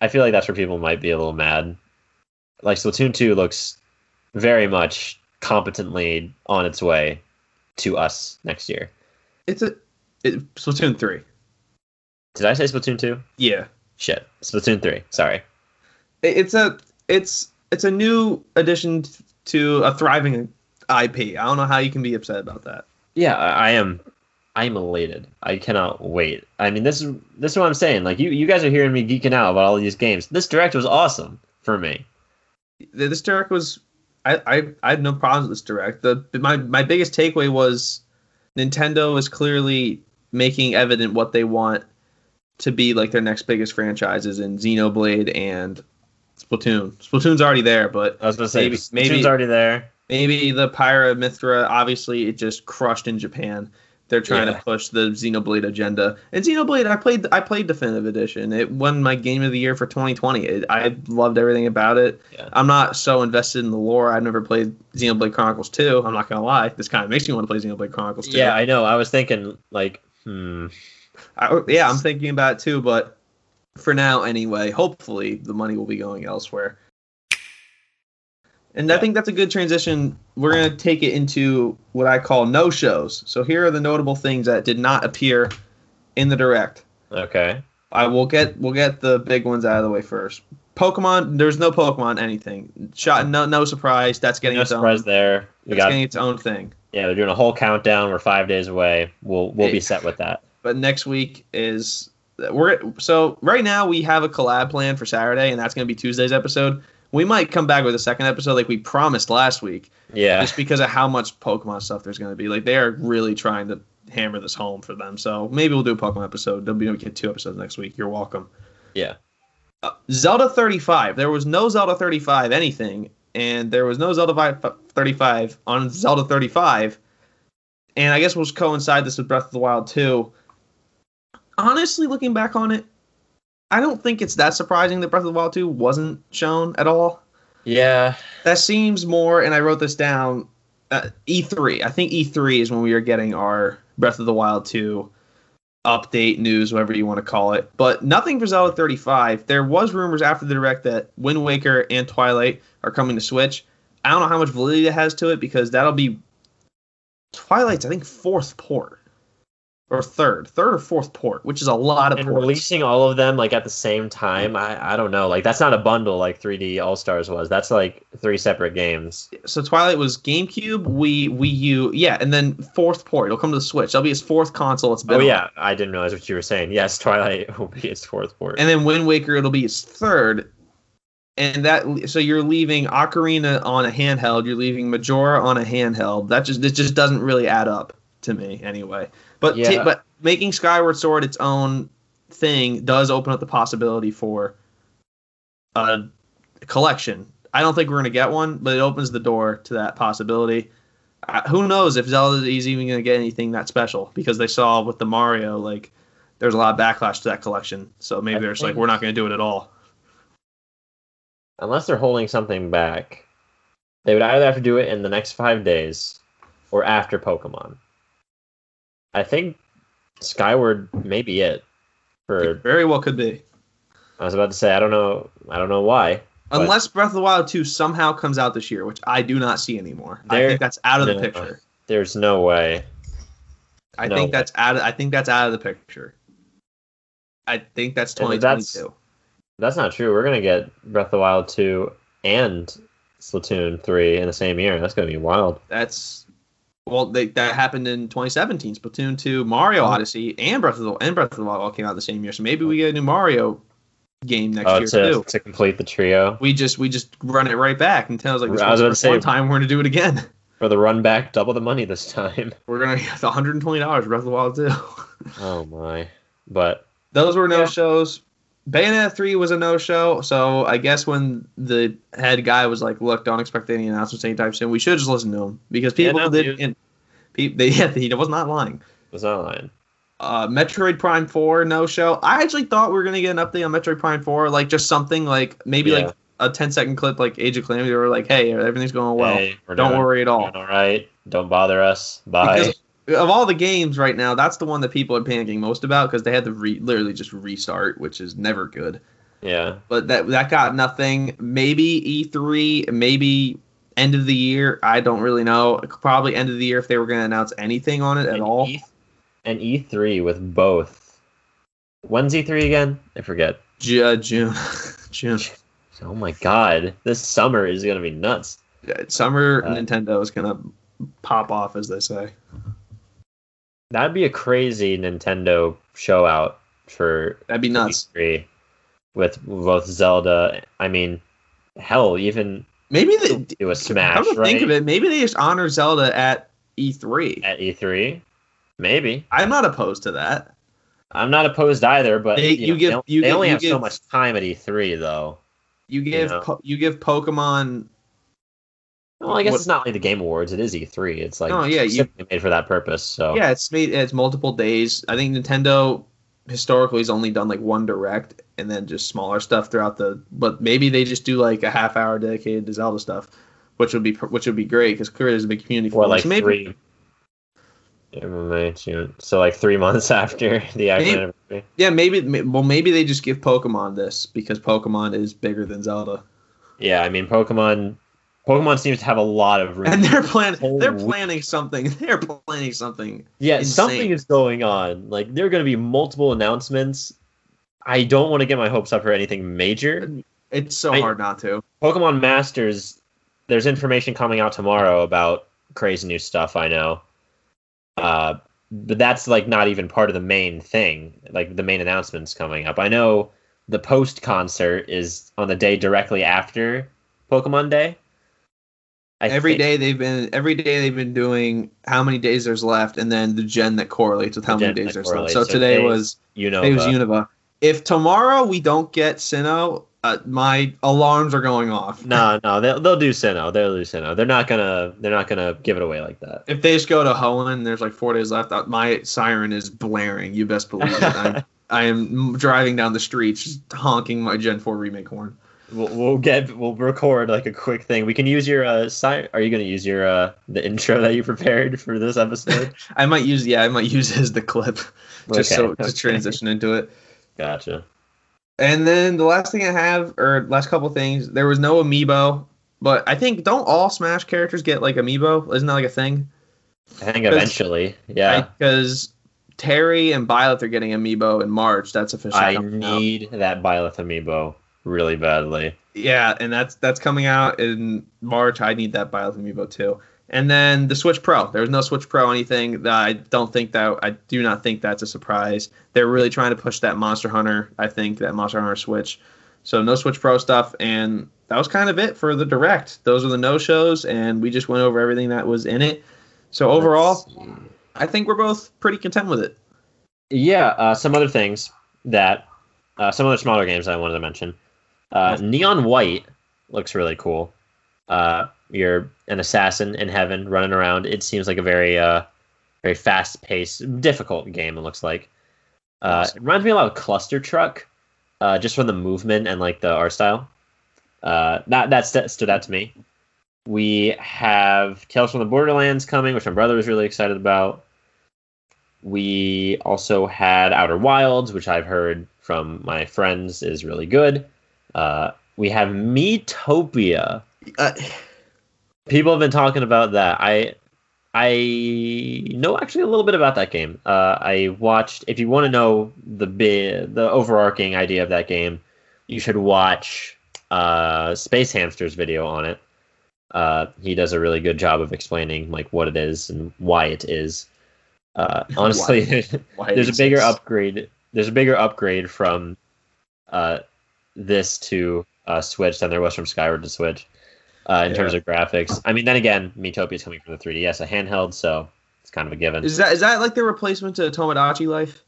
I feel like that's where people might be a little mad. Like, Splatoon two looks very much competently on its way to us next year. It's a... It, Splatoon three. Did I say Splatoon two? Yeah. Shit. Splatoon three. Sorry. It's a it's it's a new addition to a thriving I P. I don't know how you can be upset about that. Yeah, I, I am. I'm elated. I cannot wait. I mean, this is this is what I'm saying. Like, you, you guys are hearing me geeking out about all of these games. This Direct was awesome for me. This Direct was... I, I, I had no problems with this Direct. The my, my biggest takeaway was Nintendo is clearly making evident what they want to be like their next biggest franchises in Xenoblade and Splatoon. Splatoon's already there, but... I was going to say, maybe, Splatoon's maybe, already there. Maybe the Pyra, Mythra, obviously it just crushed in Japan. They're trying yeah. to push the Xenoblade agenda. And Xenoblade, I played I played Definitive Edition. It won my Game of the Year for twenty twenty. It, I loved everything about it. Yeah. I'm not so invested in the lore. I've never played Xenoblade Chronicles two. I'm not going to lie. This kind of makes me want to play Xenoblade Chronicles two. Yeah, I know. I was thinking, like, hmm. I, yeah, I'm thinking about it too. But for now, anyway, hopefully the money will be going elsewhere. And I think that's a good transition. We're going to take it into what I call no-shows. So here are the notable things that did not appear in the Direct. Okay. I will get we'll get the big ones out of the way first. Pokemon, there's no Pokemon anything. Shot, no no surprise. That's getting no its surprise own. There. We that's got, getting its own thing. Yeah, they're doing a whole countdown. We're five days away. We'll we'll hey. be set with that. But next week is we're so right now we have a collab plan for Saturday, and that's going to be Tuesday's episode. We might come back with a second episode like we promised last week. Yeah. Just because of how much Pokemon stuff there's going to be. Like, they are really trying to hammer this home for them. So maybe we'll do a Pokemon episode. There'll be two episodes next week. You're welcome. Yeah. Uh, Zelda thirty-five. There was no Zelda thirty-five anything. And there was no Zelda thirty-five on Zelda thirty-five. And I guess we'll just coincide this with Breath of the Wild two. Honestly, looking back on it, I don't think it's that surprising that Breath of the Wild two wasn't shown at all. Yeah. That seems more, and I wrote this down, uh, E three. I think E three is when we were getting our Breath of the Wild two update, news, whatever you want to call it. But nothing for Zelda thirty-five. There was rumors after the Direct that Wind Waker and Twilight are coming to Switch. I don't know how much validity it has to it, because that'll be Twilight's, I think, fourth port. Or third. Third or fourth port, which is a lot of and ports. Releasing all of them, like, at the same time, I, I don't know. Like, that's not a bundle like three D All-Stars was. That's, like, three separate games. So Twilight was GameCube, Wii, Wii U, yeah, and then fourth port. It'll come to the Switch. That'll be its fourth console. It's been oh, on. Yeah. I didn't realize what you were saying. Yes, Twilight will be its fourth port. And then Wind Waker, it'll be its third. And that, so you're leaving Ocarina on a handheld. You're leaving Majora on a handheld. That just, it just doesn't really add up to me, anyway. But yeah. t- but making Skyward Sword its own thing does open up the possibility for a collection. I don't think we're going to get one, but it opens the door to that possibility. Uh, who knows if Zelda is even going to get anything that special, because they saw with the Mario, like, there's a lot of backlash to that collection. So maybe they're just like, we're not going to do it at all. Unless they're holding something back, they would either have to do it in the next five days or after Pokemon. I think Skyward may be it. For it very well could be. I was about to say I don't know. I don't know why. Unless Breath of the Wild two somehow comes out this year, which I do not see anymore. There, I think that's out of no, the picture. There's no way. I no think way. that's out. Of, I think that's out of the picture. I think that's twenty twenty-two. That's, that's not true. We're gonna get Breath of the Wild two and Splatoon three in the same year. That's gonna be wild. That's. Well, they, that happened in twenty seventeen. Splatoon two, Mario Odyssey, and Breath of the and Breath of the Wild all came out the same year. So maybe we get a new Mario game next oh, year to, too. To complete the trio, we just we just run it right back. Nintendo's like, this I was gonna say, one time we're gonna do it again. For the run back, double the money this time. We're gonna get one hundred twenty dollars Breath of the Wild two. Oh my! But those were no yeah. shows. Bayonetta three was a no-show, so I guess when the head guy was like, look, don't expect any announcements anytime soon, we should just listen to him, because people yeah, no, did... And pe- they, yeah, he was not lying. was not lying. Uh, Metroid Prime four, no-show. I actually thought we were going to get an update on Metroid Prime four, like, just something like, maybe yeah. like a ten-second clip like Age of Calamity, where we're like, hey, everything's going well. Hey, we're don't doing, worry at all. All right. Don't bother us. Bye. Because of all the games right now, that's the one that people are panicking most about, because they had to re- literally just restart, which is never good. Yeah. But that that got nothing. Maybe E three, maybe end of the year. I don't really know. Probably end of the year if they were going to announce anything on it at and all. E- and E three with both. When's E three again? I forget. J- June. June. Oh, my God. This summer is going to be nuts. Yeah, summer uh, Nintendo is going to pop off, as they say. That'd be a crazy Nintendo show out for that'd be nuts. E three with both Zelda. I mean, hell, even maybe they do a Smash. Come to right? think of it, maybe they just honor Zelda at E three. At E three, maybe. I'm not opposed to that. I'm not opposed either, but they, you you know, give, they, you they give, only you have give, so much time at E three, though. You give you, know? po- you give Pokemon. Well, I guess what, it's not like the Game Awards. It is E three. It's like oh, yeah, specifically you, made for that purpose. So yeah, it's made it's multiple days. I think Nintendo historically has only done like one Direct and then just smaller stuff throughout the. But maybe they just do like a half hour dedicated to Zelda stuff, which would be which would be great because clearly there's a big community for it. Like so maybe, three. So like three months after the actual maybe, yeah, maybe well maybe they just give Pokemon this because Pokemon is bigger than Zelda. Yeah, I mean Pokemon. Pokemon seems to have a lot of room. And they're planning they're planning something. They're planning something. Yeah, insane. Something is going on. Like there are going to be multiple announcements. I don't want to get my hopes up for anything major. It's so I, hard not to. Pokemon Masters, there's information coming out tomorrow about crazy new stuff, I know. Uh, but that's like not even part of the main thing. Like the main announcements coming up. I know the post concert is on the day directly after Pokemon Day. I every think. day they've been every day they've been doing how many days there's left, and then the gen that correlates with how many days there's left. So, so today was Unova. Today was Unova. If tomorrow we don't get Sinnoh, uh, my alarms are going off. No, no, they'll they'll do Sinnoh. They'll do Sinnoh. They're not gonna they're not gonna give it away like that. If they just go to Hoenn and there's like four days left, my siren is blaring. You best believe it. I'm, I am driving down the streets, just honking my Gen four remake horn. We'll, we'll get we'll record like a quick thing. We can use your uh si- are you going to use your uh the intro that you prepared for this episode? I might use yeah I might use it as the clip just okay, so okay. to transition into it. Gotcha. And then the last thing I have or last couple things, there was no amiibo, but I think don't all Smash characters get like amiibo? Isn't that like a thing? I think eventually, yeah. Because Terry and Byleth are getting amiibo in March. That's official. I need out. that Byleth amiibo. Really badly. Yeah, and that's that's coming out in March. I need that Byleth amiibo too. And then the Switch Pro. There was no Switch Pro anything. That I don't think that I do not think that's a surprise. They're really trying to push that Monster Hunter. I think that Monster Hunter Switch. So no Switch Pro stuff, and that was kind of it for the Direct. Those are the no shows, and we just went over everything that was in it. So overall, I think we're both pretty content with it. Yeah, uh, some other things that uh, some other smaller games I wanted to mention. Uh, Neon White looks really cool. Uh, you're an assassin in heaven running around. It seems like a very uh, very fast-paced, difficult game, it looks like. Uh, it reminds me a lot of Cluster Truck, uh, just from the movement and like the art style. Uh, that, that st- stood out to me. We have Tales from the Borderlands coming, which my brother was really excited about. We also had Outer Wilds, which I've heard from my friends is really good. Uh, we have Miitopia. Uh, People have been talking about that. I I know actually a little bit about that game. Uh, I watched. If you want to know the big, the overarching idea of that game, you should watch uh, Space Hamster's video on it. Uh, he does a really good job of explaining like what it is and why it is. Uh, honestly, why? Why there's a bigger upgrade. There's a bigger upgrade from. Uh, this to uh, Switch than there was from Skyward to Switch uh, in yeah. terms of graphics. I mean, then again, Miitopia is coming from the three D S, a handheld, so it's kind of a given. Is that is that like the replacement to Tomodachi Life?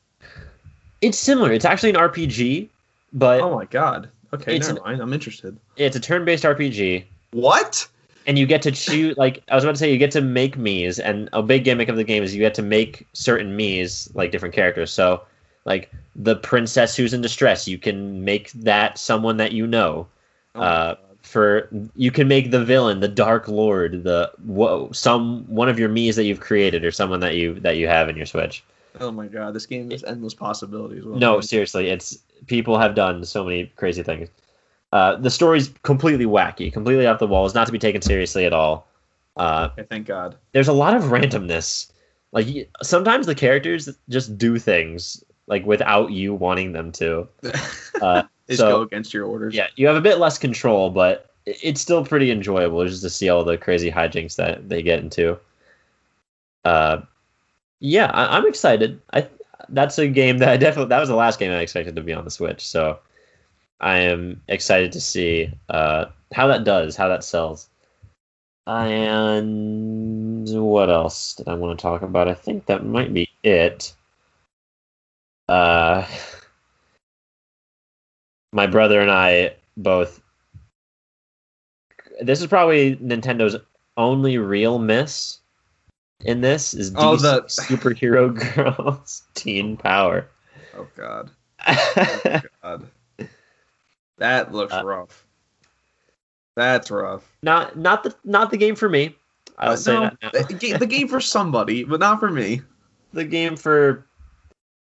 It's similar. It's actually an R P G, but... Oh my god. Okay, never an, mind. I'm interested. It's a turn-based R P G. What? And you get to choose... like, I was about to say, you get to make Miis, and a big gimmick of the game is you get to make certain Miis, like different characters, so... Like the princess who's in distress, you can make that someone that you know. Oh uh, for you can make the villain, the Dark Lord, the whoa, some one of your Miis that you've created, or someone that you that you have in your Switch. Oh my god, this game is endless possibilities. Well, no, man. Seriously, it's people have done so many crazy things. Uh, the story's completely wacky, completely off the wall. It's not to be taken seriously at all. Uh, okay, thank God. There's a lot of randomness. Like sometimes the characters just do things. Like, without you wanting them to. Uh, just so, go against your orders. Yeah, you have a bit less control, but it's still pretty enjoyable just to see all the crazy hijinks that they get into. Uh, Yeah, I, I'm excited. I that's a game that I definitely that was the last game I expected to be on the Switch, so I am excited to see uh, how that does, how that sells. And what else did I want to talk about? I think that might be it. Uh, my brother and I both. This is probably Nintendo's only real miss. In this is oh, the superhero girls teen power. Oh God. Oh God. That looks uh, rough. That's rough. Not not the not the game for me. I'll uh, say no, that now. the, the game for somebody, but not for me. The game for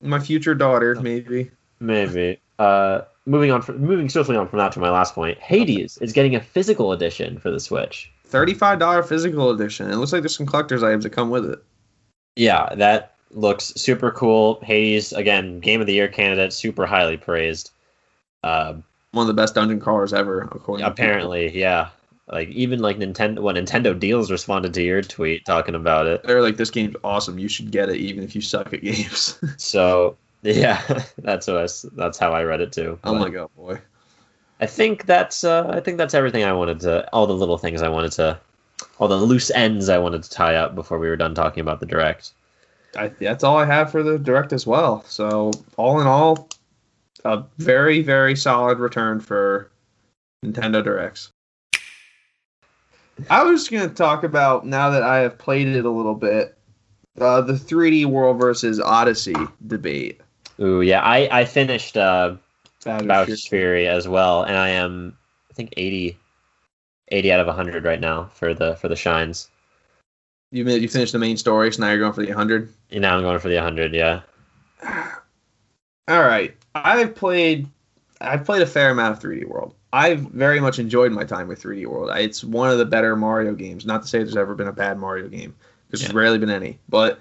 my future daughter, maybe. Maybe. Uh, moving on, from, moving swiftly on from that to my last point. Hades is getting a physical edition for the Switch. thirty-five dollars physical edition. It looks like there's some collector's items that come with it. Yeah, that looks super cool. Hades, again, Game of the Year candidate, super highly praised. Uh, One of the best dungeon crawlers ever, according apparently, to people. Yeah. Like even like Nintendo, when Nintendo Deals responded to your tweet talking about it, they're like, "This game's awesome. You should get it, even if you suck at games." So yeah, that's what I, that's how I read it too. Oh my God, boy. I think that's uh, I think that's everything I wanted to, all the little things I wanted to, all the loose ends I wanted to tie up before we were done talking about the Direct. I, that's all I have for the Direct as well. So all in all, a very, very solid return for Nintendo Directs. I was going to talk about, now that I have played it a little bit, uh, the three D World versus Odyssey debate. Ooh, yeah, I, I finished... Uh, Bowser's Fury as well, and I am I think eighty, eighty out of one hundred right now for the for the shines. You you finished the main story, so now you're going for the one hundred? And now I'm going for the one hundred, yeah. All right. I've played I've played a fair amount of three D World. I've very much enjoyed my time with three D World. It's one of the better Mario games. Not to say there's ever been a bad Mario game, because yeah. There's rarely been any, but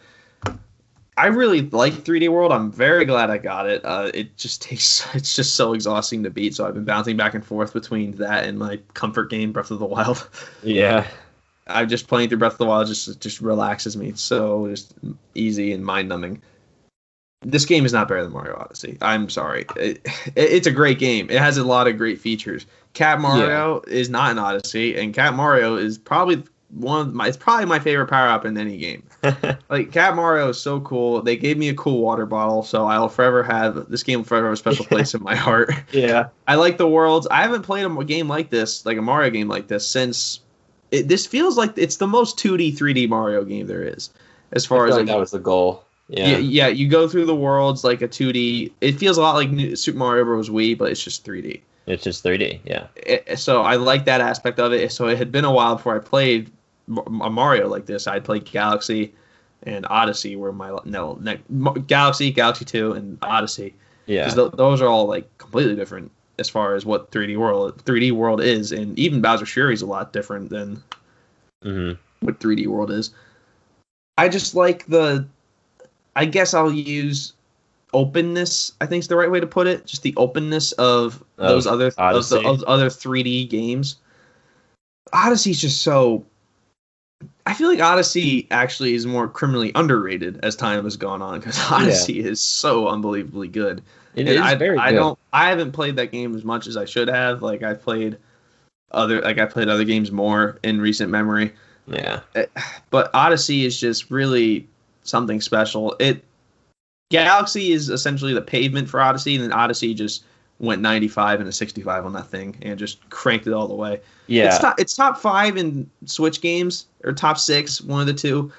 I really like three D World. I'm very glad I got it. Uh, it just takes, it's just so exhausting to beat. So I've been bouncing back and forth between that and my comfort game, Breath of the Wild. Yeah. I'm just playing through Breath of the Wild. Just, it just relaxes me. It's so just easy and mind numbing. This game is not better than Mario Odyssey. I'm sorry. It, it, it's a great game. It has a lot of great features. Cat Mario yeah. is not an Odyssey, and Cat Mario is probably one of my, it's probably my favorite power up in any game. Like Cat Mario is so cool. They gave me a cool water bottle, so I'll forever have this game. Will forever have a special place in my heart. Yeah, I like the worlds. I haven't played a game like this, like a Mario game like this, since it, this feels like it's the most two D, three D Mario game there is. As far I feel as like, like that was the goal. Yeah. yeah, yeah. You go through the worlds like a two D. It feels a lot like New Super Mario Bros. Wii, but it's just three D. It's just three D, yeah. It, so I like that aspect of it. So it had been a while before I played a Mario like this. I'd played Galaxy and Odyssey were my no Galaxy, Galaxy two, and Odyssey. Yeah, th- those are all like completely different as far as what three D World three D World is, and even Bowser's Fury is a lot different than mm-hmm. what three D World is. I just like the. I guess I'll use. Openness, I think is the right way to put it. Just the openness of oh, those other those, those other three D games. Odyssey's just so. I feel like Odyssey actually is more criminally underrated as time has gone on, because Odyssey yeah. is so unbelievably good. It and is I, very I good. don't. I haven't played that game as much as I should have. Like I played other. Like I played other games more in recent memory. Yeah. But Odyssey is just really something special. It. Galaxy is essentially the pavement for Odyssey, and then Odyssey just went ninety-five and a sixty-five on that thing and just cranked it all the way. Yeah, it's top, it's top five in Switch games, or top six, one of the two.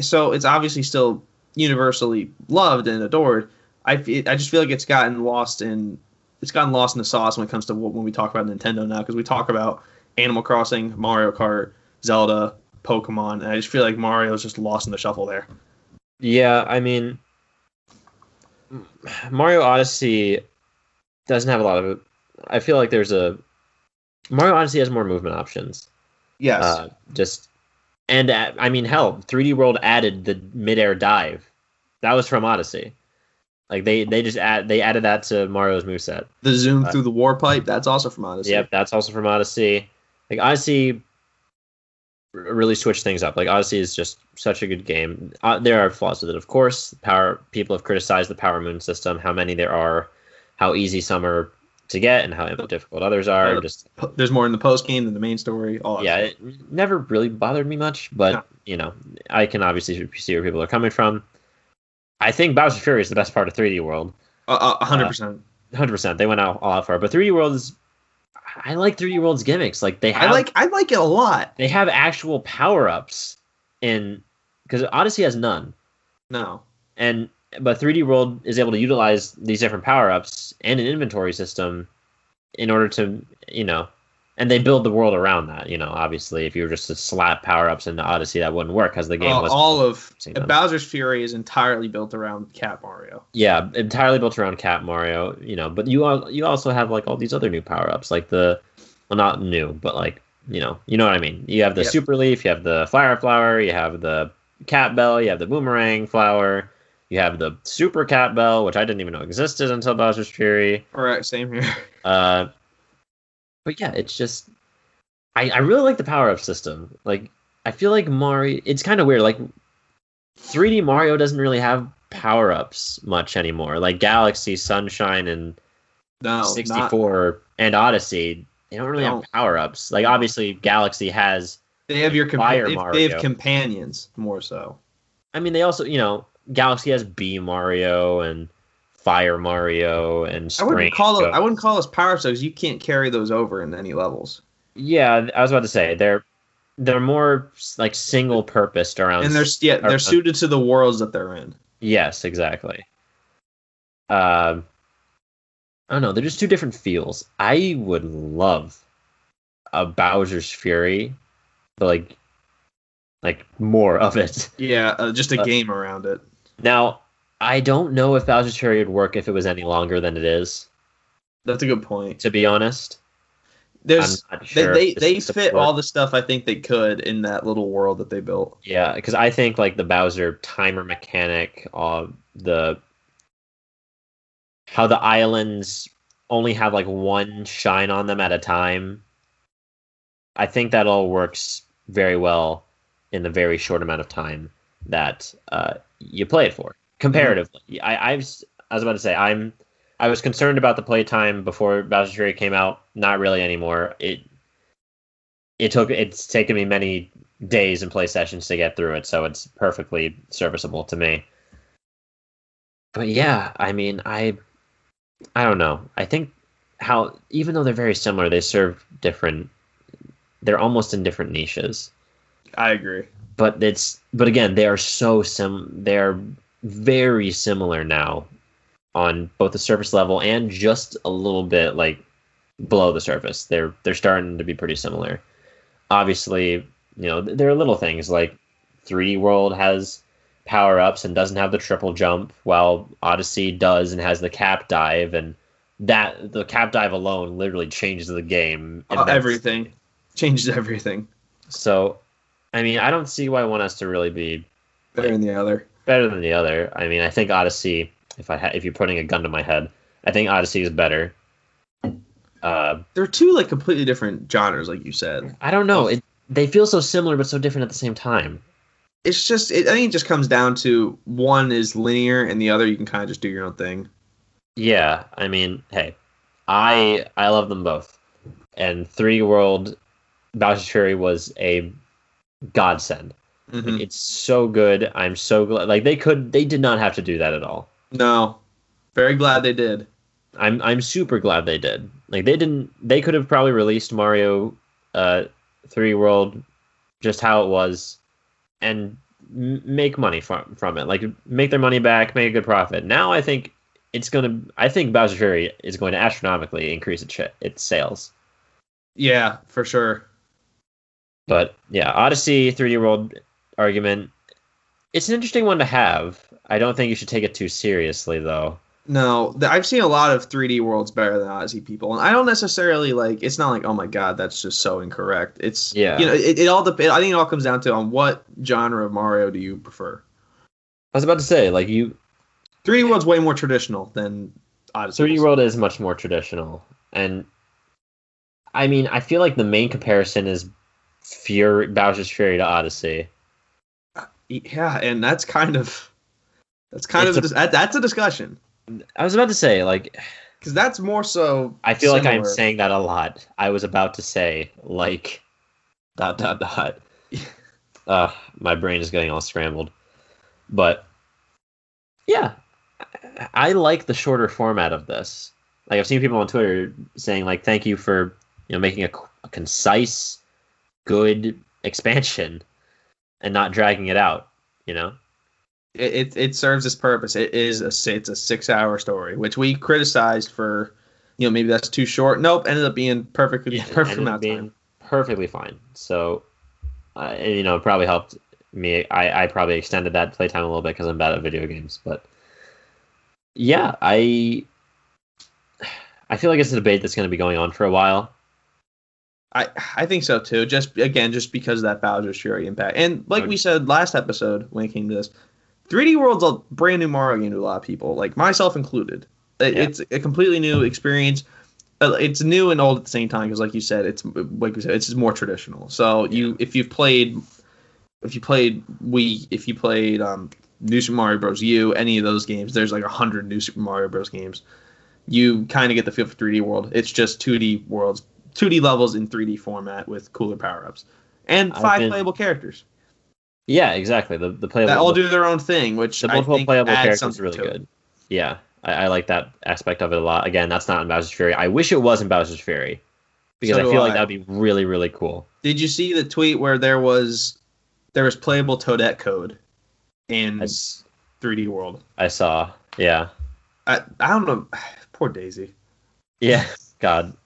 So it's obviously still universally loved and adored. I it, I just feel like it's gotten lost in it's gotten lost in the sauce when it comes to when we talk about Nintendo now, because we talk about Animal Crossing, Mario Kart, Zelda, Pokemon, and I just feel like Mario's just lost in the shuffle there. Yeah, I mean. Mario Odyssey doesn't have a lot of. I feel like there's a Mario Odyssey has more movement options. Yes. Uh, just and at, I mean, hell, three D World added the midair dive. That was from Odyssey. Like they they just add they added that to Mario's moveset. The zoom uh, through the war pipe. That's also from Odyssey. Yep, that's also from Odyssey. Like Odyssey really switch things up. Like, Odyssey is just such a good game. Uh, there are flaws with it, of course. Power people have criticized the Power Moon system, how many there are, how easy some are to get, and how difficult others are. Uh, just there's more in the post game than the main story. All yeah, it never really bothered me much, but no. you know, I can obviously see where people are coming from. I think Bowser's Fury is the best part of three D World. A hundred percent. Hundred percent. They went out all out for it, but three D World is. I like three D World's gimmicks. Like they have, I like I like it a lot. They have actual power ups in because Odyssey has none. No. And but three D World is able to utilize these different power ups and an inventory system in order to, you know, and they build the world around that. You know, obviously, if you were just to slap power ups into Odyssey, that wouldn't work because the game uh, wasn't all of Bowser's Fury is entirely built around Cat Mario. Yeah, entirely built around Cat Mario. You know, but you all, you also have like all these other new power ups, like the well, not new, but like you know, you know what I mean. You have the yep. Super Leaf, you have the Fire Flower, you have the Cat Bell, you have the Boomerang Flower. You have the Super Cat Bell, which I didn't even know existed until Bowser's Fury. All right, same here. Uh, but yeah, it's just I, I really like the power-up system. Like I feel like Mario, it's kind of weird. Like three D Mario doesn't really have power-ups much anymore. Like Galaxy, Sunshine, and no, sixty-four not. And Odyssey, they don't really no. have power-ups. Like obviously, Galaxy has. They have your compa- Fire they, Mario. They have companions more so. I mean, they also, you know. Galaxy has B Mario and Fire Mario and Spring. I wouldn't call it. I wouldn't call us power ups because you can't carry those over in any levels. Yeah, I was about to say they're they're more like single purposed around. And they're yeah they're around. Suited to the worlds that they're in. Yes, exactly. Um, I don't know. They're just two different feels. I would love a Bowser's Fury, but like like more of it. Yeah, uh, just a uh, game around it. Now, I don't know if Bowser's Fury would work if it was any longer than it is. That's a good point. To be honest, there's I'm not sure they they, they fit all the stuff I think they could in that little world that they built. Yeah, because I think like the Bowser timer mechanic, uh, the how the islands only have like one shine on them at a time. I think that all works very well in the very short amount of time that uh, you play it for, comparatively. Mm-hmm. I, I've, I was about to say, I'm, I was concerned about the play time before Bowser's Fury came out. Not really anymore. It, it took, it's taken me many days and play sessions to get through it, so it's perfectly serviceable to me. But yeah, I mean, I, I don't know. I think how, even though they're very similar, they serve different. They're almost in different niches. I agree, but it's but again they are so sim. They are very similar now, on both the surface level and just a little bit like below the surface. They're they're starting to be pretty similar. Obviously, you know there are little things like three D World has power ups and doesn't have the triple jump, while Odyssey does and has the cap dive, and that the cap dive alone literally changes the game. Uh, everything changes everything. So. I mean, I don't see why one has to really be better like, than the other. Better than the other. I mean, I think Odyssey. If I ha- if you're putting a gun to my head, I think Odyssey is better. Uh, They're two like completely different genres, like you said. I don't know. It, they feel so similar but so different at the same time. It's just. It, I think it just comes down to one is linear and the other you can kind of just do your own thing. Yeah, I mean, hey, I I love them both, and three D World Bowser's Fury was a godsend. Mm-hmm. Like, it's so good. I'm so glad. Like they could, they did not have to do that at all. No, very glad they did. I'm I'm super glad they did. Like they didn't. They could have probably released Mario, uh, three D World, just how it was, and m- make money from from it. Like make their money back, make a good profit. Now I think it's gonna. I think Bowser's Fury is going to astronomically increase its its sales. Yeah, for sure. But yeah, Odyssey, three D World argument. It's an interesting one to have. I don't think you should take it too seriously, though. No, th- I've seen a lot of three D Worlds better than Odyssey people, and I don't necessarily like. It's not like, oh my god, that's just so incorrect. It's yeah, you know, it, it all. Dep- I think it all comes down to on what genre of Mario do you prefer. I was about to say, like you, three D World's way more traditional than Odyssey. three D World is much more traditional, and I mean, I feel like the main comparison is Fury, Bowser's Fury to Odyssey. Yeah, and that's kind of that's kind it's of a, that's a discussion. I was about to say, like, because that's more so. I feel similar. Like I'm saying that a lot. I was about to say, like, dot dot dot. uh, my brain is getting all scrambled, but yeah, I, I like the shorter format of this. Like, I've seen people on Twitter saying, like, thank you for, you know, making a, a concise, good expansion and not dragging it out, you know? It it, it serves its purpose. It is a, it's a six-hour story, which we criticized for, you know, maybe that's too short. Nope, ended up being perfectly, yeah, perfect amount of time. Perfectly fine. So, uh, you know, it probably helped me. I, I probably extended that playtime a little bit because I'm bad at video games. But, yeah, I... I feel like it's a debate that's going to be going on for a while. I, I think so, too. Just, again, just because of that Bowser's Fury impact. And like we said last episode when it came to this, three D World's a brand new Mario game to a lot of people, like myself included. It, yeah. It's a completely new experience. It's new and old at the same time because, like you said, it's like we said, it's more traditional. So yeah. you if you've played if you played Wii, if you played um, New Super Mario Bros. U, any of those games, there's like one hundred New Super Mario Bros. Games. You kind of get the feel for three D World. It's just two D worlds, two D levels in three D format with cooler power-ups. And five been, playable characters. Yeah, exactly. The the playable that all do their own thing, which the multiple I think playable characters is really good. It. Yeah, I, I like that aspect of it a lot. Again, that's not in Bowser's Fury. I wish it was in Bowser's Fury because so I feel I. like that'd be really, really cool. Did you see the tweet where there was there was playable Toadette code in I, three D World? I saw. Yeah. I I don't know. Poor Daisy. Yeah, God.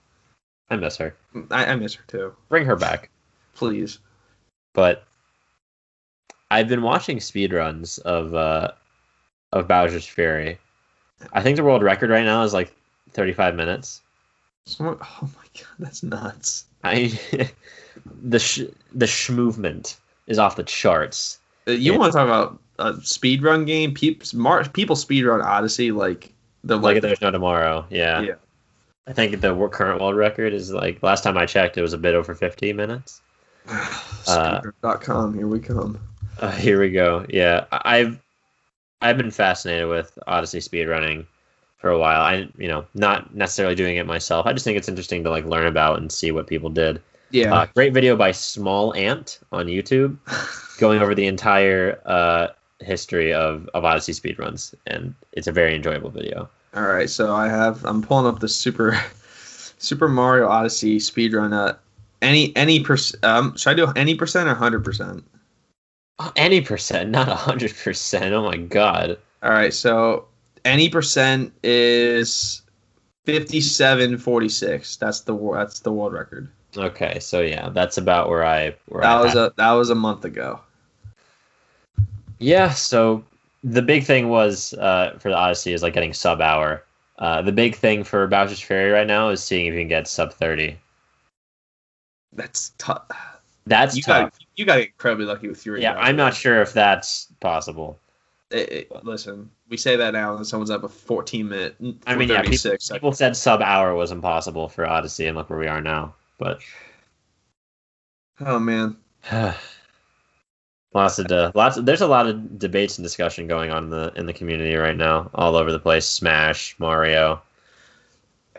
I miss her. I, I miss her, too. Bring her back. Please. But I've been watching speedruns of uh, of Bowser's Fury. I think the world record right now is, like, thirty-five minutes. Someone, oh, my God. That's nuts. I The sh, the sh movement is off the charts. You it, want to talk about a speedrun game? People, people speedrun Odyssey, like... The like there's no tomorrow. Yeah. yeah. I think the current world record is like last time I checked, it was a bit over fifty minutes. Speedrun dot com, uh, here we come. Uh, here we go. Yeah, I've I've been fascinated with Odyssey speedrunning for a while. I you know not necessarily doing it myself. I just think it's interesting to like learn about and see what people did. Yeah. Uh, great video by Small Ant on YouTube, going over the entire uh, history of of Odyssey speedruns, and it's a very enjoyable video. All right, so I have I'm pulling up the Super Super Mario Odyssey speedrun. Uh, any any per, um should I do any percent or hundred percent? Any percent, not a hundred percent. Oh my God! All right, so any percent is fifty-seven forty-six. That's the that's the world record. Okay, so yeah, that's about where I where that I was had. a that was a month ago. Yeah, so. The big thing was uh, for the Odyssey is like getting sub hour. Uh, the big thing for Bowser's Fury right now is seeing if you can get sub thirty. That's tough. That's you tough. Gotta, you got to get incredibly lucky with your. Yeah, round. I'm not sure if that's possible. It, it, listen, we say that now, and someone's up a fourteen minute. I mean, yeah, people, people said sub hour was impossible for Odyssey, and look where we are now. But oh man. Lots of uh, lots. Of, there's a lot of debates and discussion going on in the in the community right now, all over the place. Smash, Mario,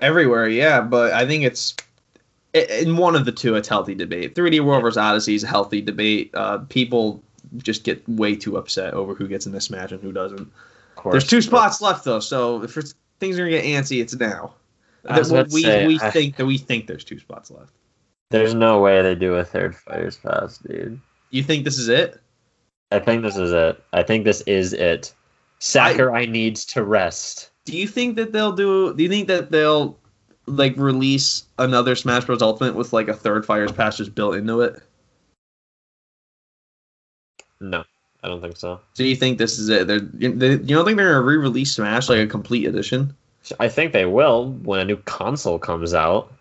everywhere. Yeah, but I think it's in one of the two. It's healthy debate. three D World versus Odyssey is a healthy debate. Uh, people just get way too upset over who gets in this match and who doesn't. Of course, there's two spots left though, so if it's, things are gonna get antsy, it's now. That, we say, we I, think that we think there's two spots left. There's no way they do a third Fighters Pass, dude. You think this is it? I think this is it. I think this is it. Sakurai I, needs to rest. Do you think that they'll do? Do you think that they'll like release another Smash Bros. Ultimate with like a third Fighters Pass just built into it? No, I don't think so. So you think this is it? They're, they, you don't think they're gonna re-release Smash like a complete edition? I think they will when a new console comes out.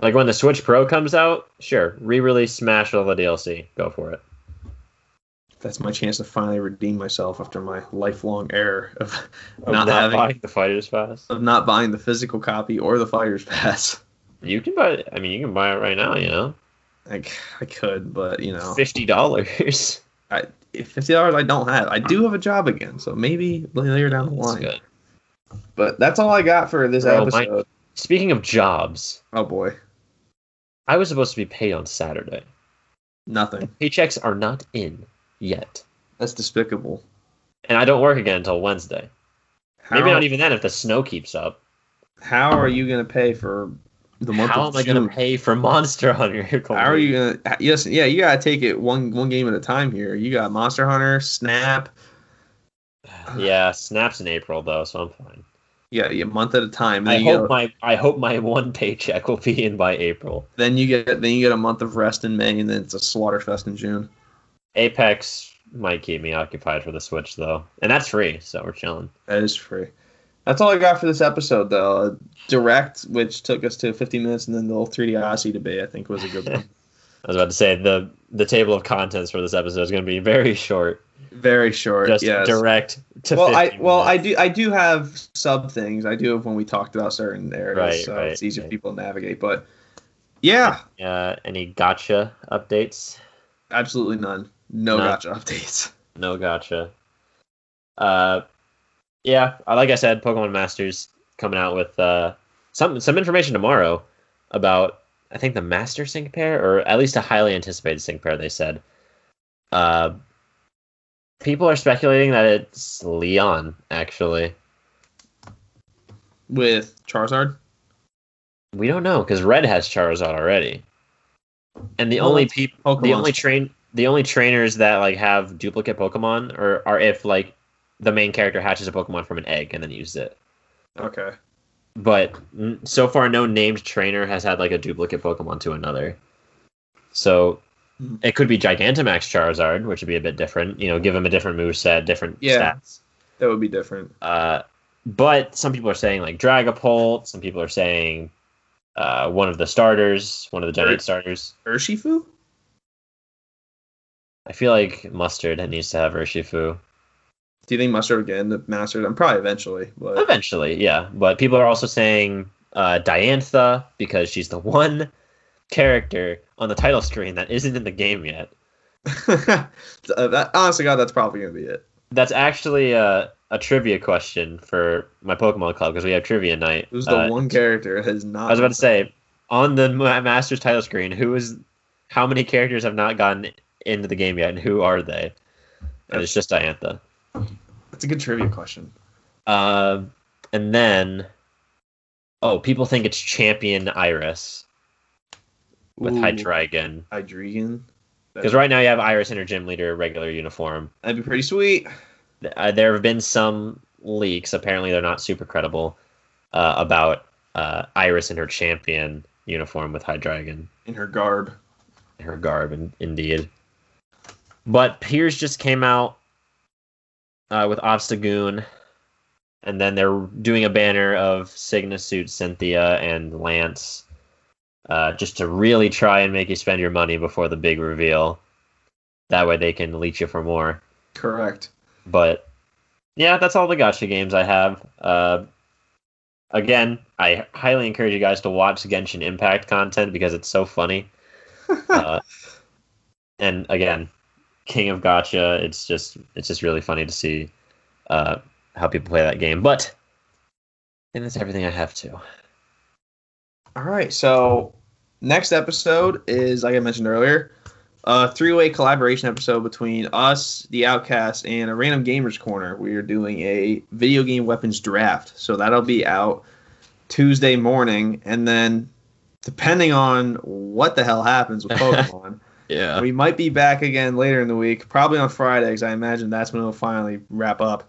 Like when the Switch Pro comes out, sure, re-release Smash all the D L C. Go for it. That's my chance to finally redeem myself after my lifelong error of, of not, not having buying the Fighters Pass, of not buying the physical copy or the Fighters Pass. You can buy it. I mean, you can buy it right now. You know, Like, I could, but, you know. fifty dollars I, fifty dollars I don't have. I do have a job again, so maybe later down the line. That's good. But that's all I got for this Bro, episode. My, speaking of jobs. Oh, boy. I was supposed to be paid on Saturday. Nothing. The paychecks are not in yet. That's despicable. And I don't work again until Wednesday. How, Maybe not even then if the snow keeps up. How are you going to pay for the month How of How am June? I going to pay for Monster Hunter? How are you going to... Yes, yeah, you got to take it one one game at a time here. You got Monster Hunter, Snap. Yeah, Snap's in April, though, so I'm fine. Yeah, a yeah, month at a time. I hope, go, my, I hope my one paycheck will be in by April. Then you get then you get a month of rest in May, and then it's a slaughter fest in June. Apex... might keep me occupied for the Switch, though. And that's free, so we're chilling. That is free. That's all I got for this episode, though. Direct, which took us to fifty minutes, and then the whole three D Odyssey debate, I think, was a good one. I was about to say, the the table of contents for this episode is going to be very short. Very short, Just yes. Direct to well, fifty I, well, minutes. I do, I do have sub-things. I do have when we talked about certain areas, right, so right, it's easier right. for people to navigate. But, yeah. Uh, any gotcha updates? Absolutely none. No Not, gotcha updates. No gotcha. Uh, yeah, like I said, Pokemon Masters coming out with uh, some some information tomorrow about, I think, the Master Sync pair, or at least a highly anticipated Sync pair, they said. Uh, people are speculating that it's Leon, actually. With Charizard? We don't know, because Red has Charizard already. And the well, only people, the only train... The only trainers that like have duplicate Pokemon or are if like the main character hatches a Pokemon from an egg and then uses it. Okay. But so far, no named trainer has had like a duplicate Pokemon to another. So it could be Gigantamax Charizard, which would be a bit different. You know, give him a different moveset, different yeah, stats. That would be different. Uh, but some people are saying like Dragapult. Some people are saying uh, one of the starters, one of the giant Ur- starters. Urshifu? I feel like Mustard needs to have Urshifu. Do you think Mustard would get into Masters? I'm probably eventually. But... Eventually, yeah. But people are also saying uh, Diantha because she's the one character on the title screen that isn't in the game yet. that, honestly, God, that's probably going to be it. That's actually uh, a trivia question for my Pokemon Club because we have trivia night. Who's the uh, one character that has not... I was about to say, on the Masters title screen, who is? How many characters have not gotten... into the game yet, and who are they? And it's just Diantha. That's a good trivia question. Uh, and then, oh, people think it's Champion Iris with Ooh, Hydreigon. Hydreigon? Because right now you have Iris in her gym leader regular uniform. That'd be pretty sweet. Uh, there have been some leaks, apparently they're not super credible, uh, about uh, Iris in her champion uniform with Hydreigon. In her garb. In her garb, in, indeed. But Piers just came out uh, with Obstagoon, and then they're doing a banner of Signasuit, Cynthia, and Lance, uh, just to really try and make you spend your money before the big reveal. That way they can leech you for more. Correct. But, yeah, that's all the gacha games I have. Uh, again, I highly encourage you guys to watch Genshin Impact content because it's so funny. uh, and again, King of Gacha, it's just it's just really funny to see uh, how people play that game. But I think that's everything I have to. All right, so next episode is, like I mentioned earlier, a three-way collaboration episode between us, The Outcast, and a Random Gamers Corner. We are doing a video game weapons draft, so that'll be out Tuesday morning, and then... depending on what the hell happens with Pokemon, yeah, we might be back again later in the week, probably on Friday, because I imagine that's when it'll finally wrap up.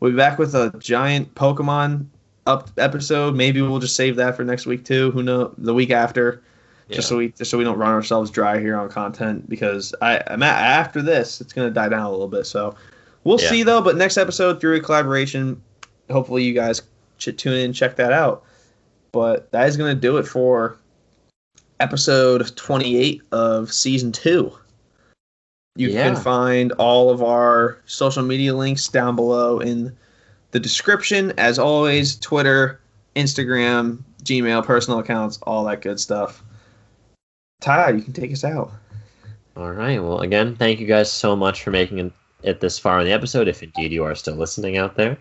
We'll be back with a giant Pokemon up episode. Maybe we'll just save that for next week too. Who knows? The week after, yeah. just so we just so we don't run ourselves dry here on content, because I I'm at, after this it's gonna die down a little bit. So we'll yeah. see though. But next episode through a collaboration, hopefully you guys should tune in and check that out. But that is gonna do it for episode twenty-eight of season two. You yeah. can find all of our social media links down below in the description. As always, Twitter, Instagram, Gmail, personal accounts, all that good stuff. Ty, you can take us out. All right. Well, again, thank you guys so much for making it this far in the episode, if indeed you are still listening out there.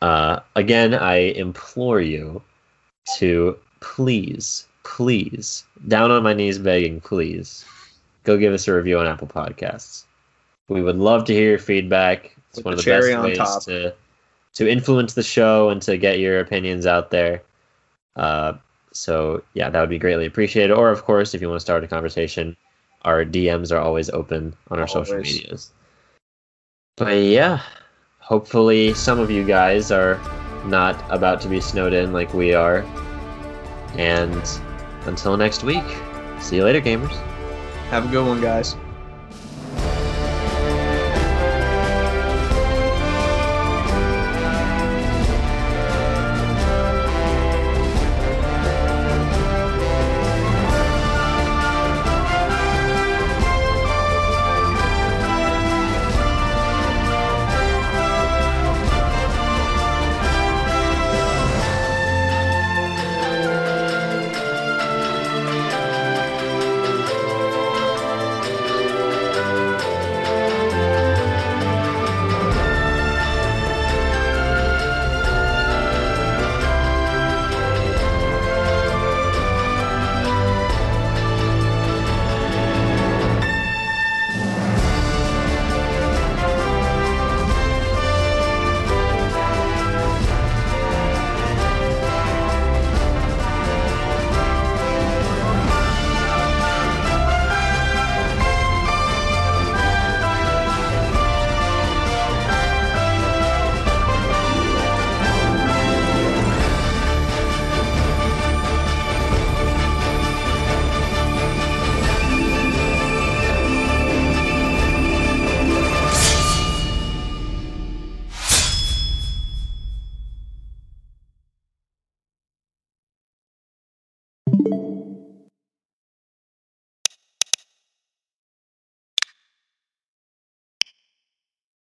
Uh, again, I implore you to please, please, down on my knees begging, please, go give us a review on Apple Podcasts. We would love to hear your feedback. It's With one of the best ways top. to to influence the show and to get your opinions out there. Uh, so, yeah, that would be greatly appreciated. Or, of course, if you want to start a conversation, our D Ms are always open on our always. social medias. But, yeah, hopefully some of you guys are not about to be snowed in like we are. And until next week, see you later, gamers. Have a good one, guys.